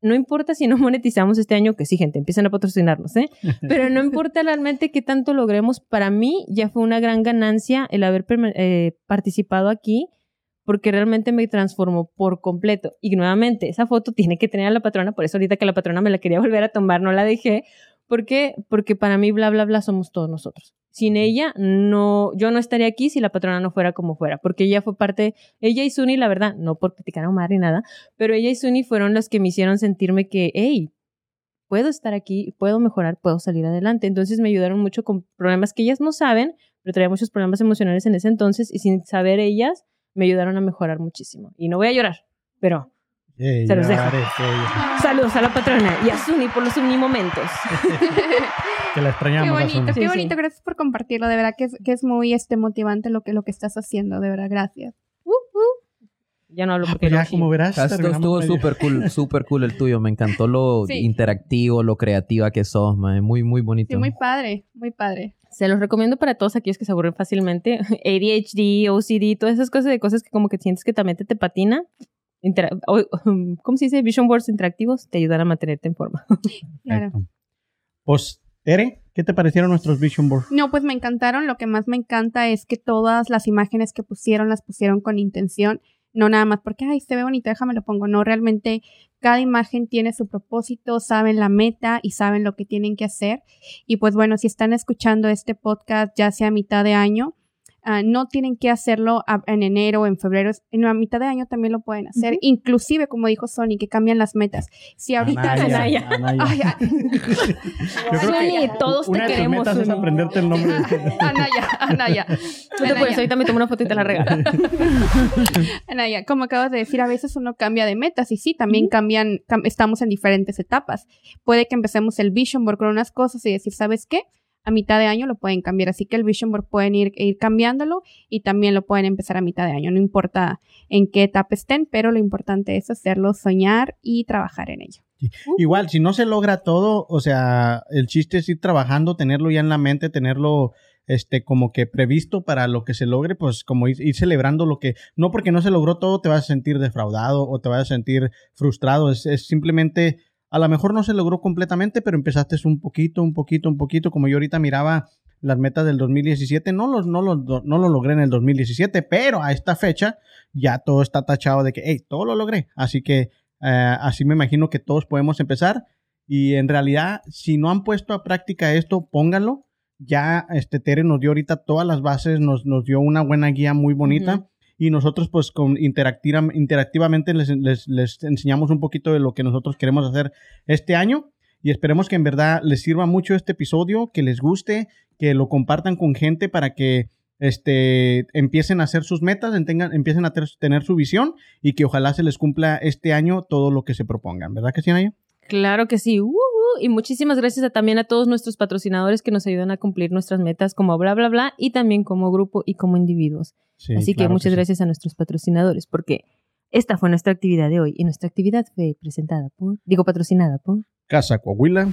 No importa si no monetizamos este año, que sí, gente, empiezan a patrocinarnos, ¿eh? Pero no importa realmente qué tanto logremos. Para mí ya fue una gran ganancia el haber eh, participado aquí, porque realmente me transformó por completo. Y nuevamente, esa foto tiene que tener a la patrona, por eso ahorita que la patrona me la quería volver a tomar, no la dejé. ¿Por qué? Porque para mí, bla, bla, bla, somos todos nosotros. Sin ella, no, yo no estaría aquí si la patrona no fuera como fuera, porque ella fue parte, ella y Suni, la verdad, no por criticar a Omar ni nada, pero ella y Suni fueron las que me hicieron sentirme que, hey, puedo estar aquí, puedo mejorar, puedo salir adelante. Entonces me ayudaron mucho con problemas que ellas no saben, pero traía muchos problemas emocionales en ese entonces, y sin saber ellas, me ayudaron a mejorar muchísimo. Y no voy a llorar, pero yeah, se los dejo. Saludos a la patrona y a Suni por los unimomentos. Que la extrañamos. Qué bonito, qué sí, bonito. Sí. Gracias por compartirlo. De verdad que es, que es muy este, motivante lo que, lo que estás haciendo. De verdad, gracias. Uh, uh. Ya no hablo porque... Ah, ya, no, como verás, estuvo súper cool, súper cool el tuyo. Me encantó lo sí. interactivo, lo creativa que sos, man. Muy, muy bonito. Sí, muy padre, muy padre. Se los recomiendo para todos aquellos que se aburren fácilmente. A D H D, O C D, todas esas cosas de cosas que como que sientes que también te, te patina. Intera- o, ¿Cómo se dice? Vision boards interactivos te ayudan a mantenerte en forma. Claro. Pues, Ere, ¿qué te parecieron nuestros vision boards? No, pues me encantaron. Lo que más me encanta es que todas las imágenes que pusieron, las pusieron con intención. No nada más porque, ay, se ve bonito, déjame lo pongo. No, realmente cada imagen tiene su propósito, saben la meta y saben lo que tienen que hacer. Y pues bueno, si están escuchando este podcast ya sea a mitad de año, uh, no tienen que hacerlo a, en enero o en febrero. En la mitad de año también lo pueden hacer. Uh-huh. Inclusive, como dijo Sony, que cambian las metas. Si ahorita... Anaya, Anaya. Anaya. Ay, a... Yo creo Sony, que todos te queremos. Una de tus metas es aprenderte el nombre. De... Anaya, Anaya. No te puedes, ahorita me tomo una foto y te la regalo. Anaya, como acabas de decir, a veces uno cambia de metas. Y sí, también uh-huh. cambian, cam- estamos en diferentes etapas. Puede que empecemos el vision board con unas cosas y decir, ¿sabes qué? A mitad de año lo pueden cambiar, así que el vision board pueden ir, ir cambiándolo y también lo pueden empezar a mitad de año, no importa en qué etapa estén, pero lo importante es hacerlo, soñar y trabajar en ello. Sí. Uh. Igual, si no se logra todo, o sea, el chiste es ir trabajando, tenerlo ya en la mente, tenerlo este como que previsto para lo que se logre, pues como ir, ir celebrando lo que, no porque no se logró todo te vas a sentir defraudado o te vas a sentir frustrado, es, es simplemente... A lo mejor no se logró completamente, pero empezaste un poquito, un poquito, un poquito. Como yo ahorita miraba las metas del dos mil diecisiete, no lo no los, no los logré en el dos mil diecisiete, pero a esta fecha ya todo está tachado de que, hey, todo lo logré. Así que eh, así me imagino que todos podemos empezar. Y en realidad, si no han puesto a práctica esto, pónganlo. ya este, Tere nos dio ahorita todas las bases, nos, nos dio una buena guía muy bonita. Uh-huh. Y nosotros pues con interactiva, interactivamente les, les, les enseñamos un poquito de lo que nosotros queremos hacer este año. Y esperemos que en verdad les sirva mucho este episodio, que les guste, que lo compartan con gente para que este, empiecen a hacer sus metas, tengan, empiecen a ter, tener su visión y que ojalá se les cumpla este año todo lo que se propongan. ¿Verdad que sí, Anaya? Claro que sí. Uh-huh. Y muchísimas gracias a, también a todos nuestros patrocinadores que nos ayudan a cumplir nuestras metas como bla, bla, bla y también como grupo y como individuos. Sí, Así claro que muchas que sí. gracias a nuestros patrocinadores porque esta fue nuestra actividad de hoy y nuestra actividad fue presentada por, digo, patrocinada por Casa Coahuila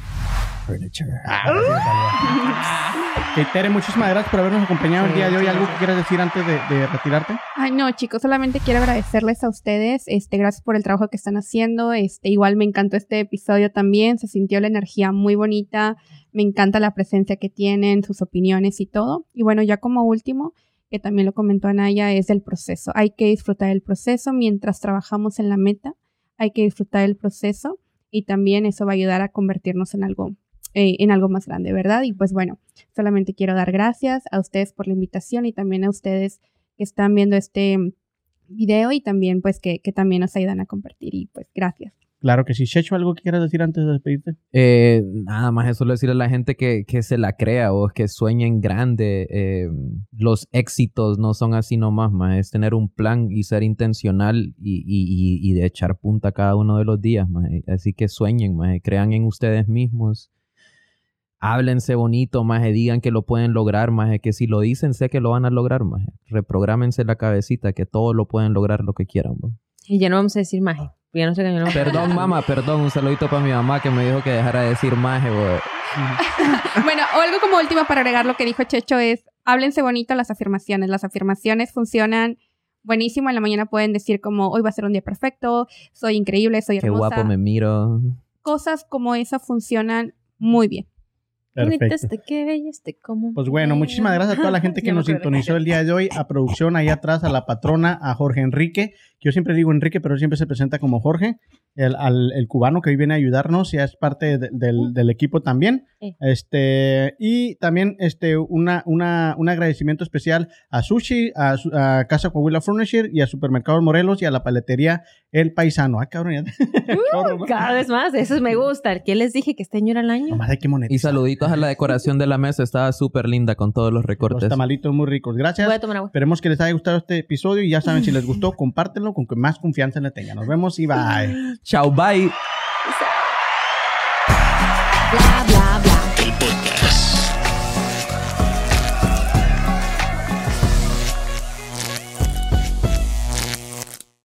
Furniture. Ah, okay, Tere, muchísimas gracias por habernos acompañado sí, el día de hoy. ¿Algo que quieras decir antes de, de retirarte? Ay, no, chicos, solamente quiero agradecerles a ustedes. Este, gracias por el trabajo que están haciendo. Este, igual me encantó este episodio también. Se sintió la energía muy bonita. Me encanta la presencia que tienen, sus opiniones y todo. Y bueno, ya como último, que también lo comentó Anaya, es el proceso. Hay que disfrutar el proceso mientras trabajamos en la meta. Hay que disfrutar el proceso. Y también eso va a ayudar a convertirnos en algo, eh, en algo más grande, ¿verdad? Y pues bueno, solamente quiero dar gracias a ustedes por la invitación y también a ustedes que están viendo este video y también pues que, que también nos ayudan a compartir y pues gracias. Claro que sí. Checho, ¿algo que quieras decir antes de despedirte? Eh, nada más, eso es decirle a la gente que, que se la crea o que sueñen grande. Eh, los éxitos no son así nomás, más es tener un plan y ser intencional y, y, y, y de echar punta cada uno de los días, más. Así que sueñen, más, crean en ustedes mismos. Háblense bonito, más, digan que lo pueden lograr, más, que si lo dicen, sé que lo van a lograr, más. Reprográmense la cabecita, que todo lo pueden lograr lo que quieran, más. Y ya no vamos a decir más. Ya no sé qué, no. Perdón, mamá, perdón. Un saludito para mi mamá que me dijo que dejara de decir maje, güey. Bueno, o algo como último para agregar lo que dijo Checho es, háblense bonito las afirmaciones. Las afirmaciones funcionan buenísimo. En la mañana pueden decir como, hoy va a ser un día perfecto, soy increíble, soy hermosa. Qué guapo me miro. Cosas como esas funcionan muy bien. Perfecto. Pues bueno, muchísimas gracias a toda la gente que nos sintonizó el día de hoy, a producción, ahí atrás, a la patrona, a Jorge Enrique, que yo siempre digo Enrique, pero él siempre se presenta como Jorge, el, al, el cubano que hoy viene a ayudarnos, ya es parte de, del, del equipo también. Este, y también este, una, una, un agradecimiento especial a Sushi, a, a Casa Coahuila Furniture y a Supermercados Morelos y a la Paletería El Paisano. Ay, cabrón, uh, cada vez más, esos me gustan. ¿Quién les dije que este año era el año? Nomás hay que monetizar. Y saluditos a la decoración de la mesa, estaba súper linda con todos los recortes. Los tamalitos muy ricos. Gracias. Voy a tomar agua. Esperemos que les haya gustado este episodio y ya saben, si les gustó, compártenlo con que más confianza le tengan. Nos vemos y bye. Chao, bye. Bla, bla.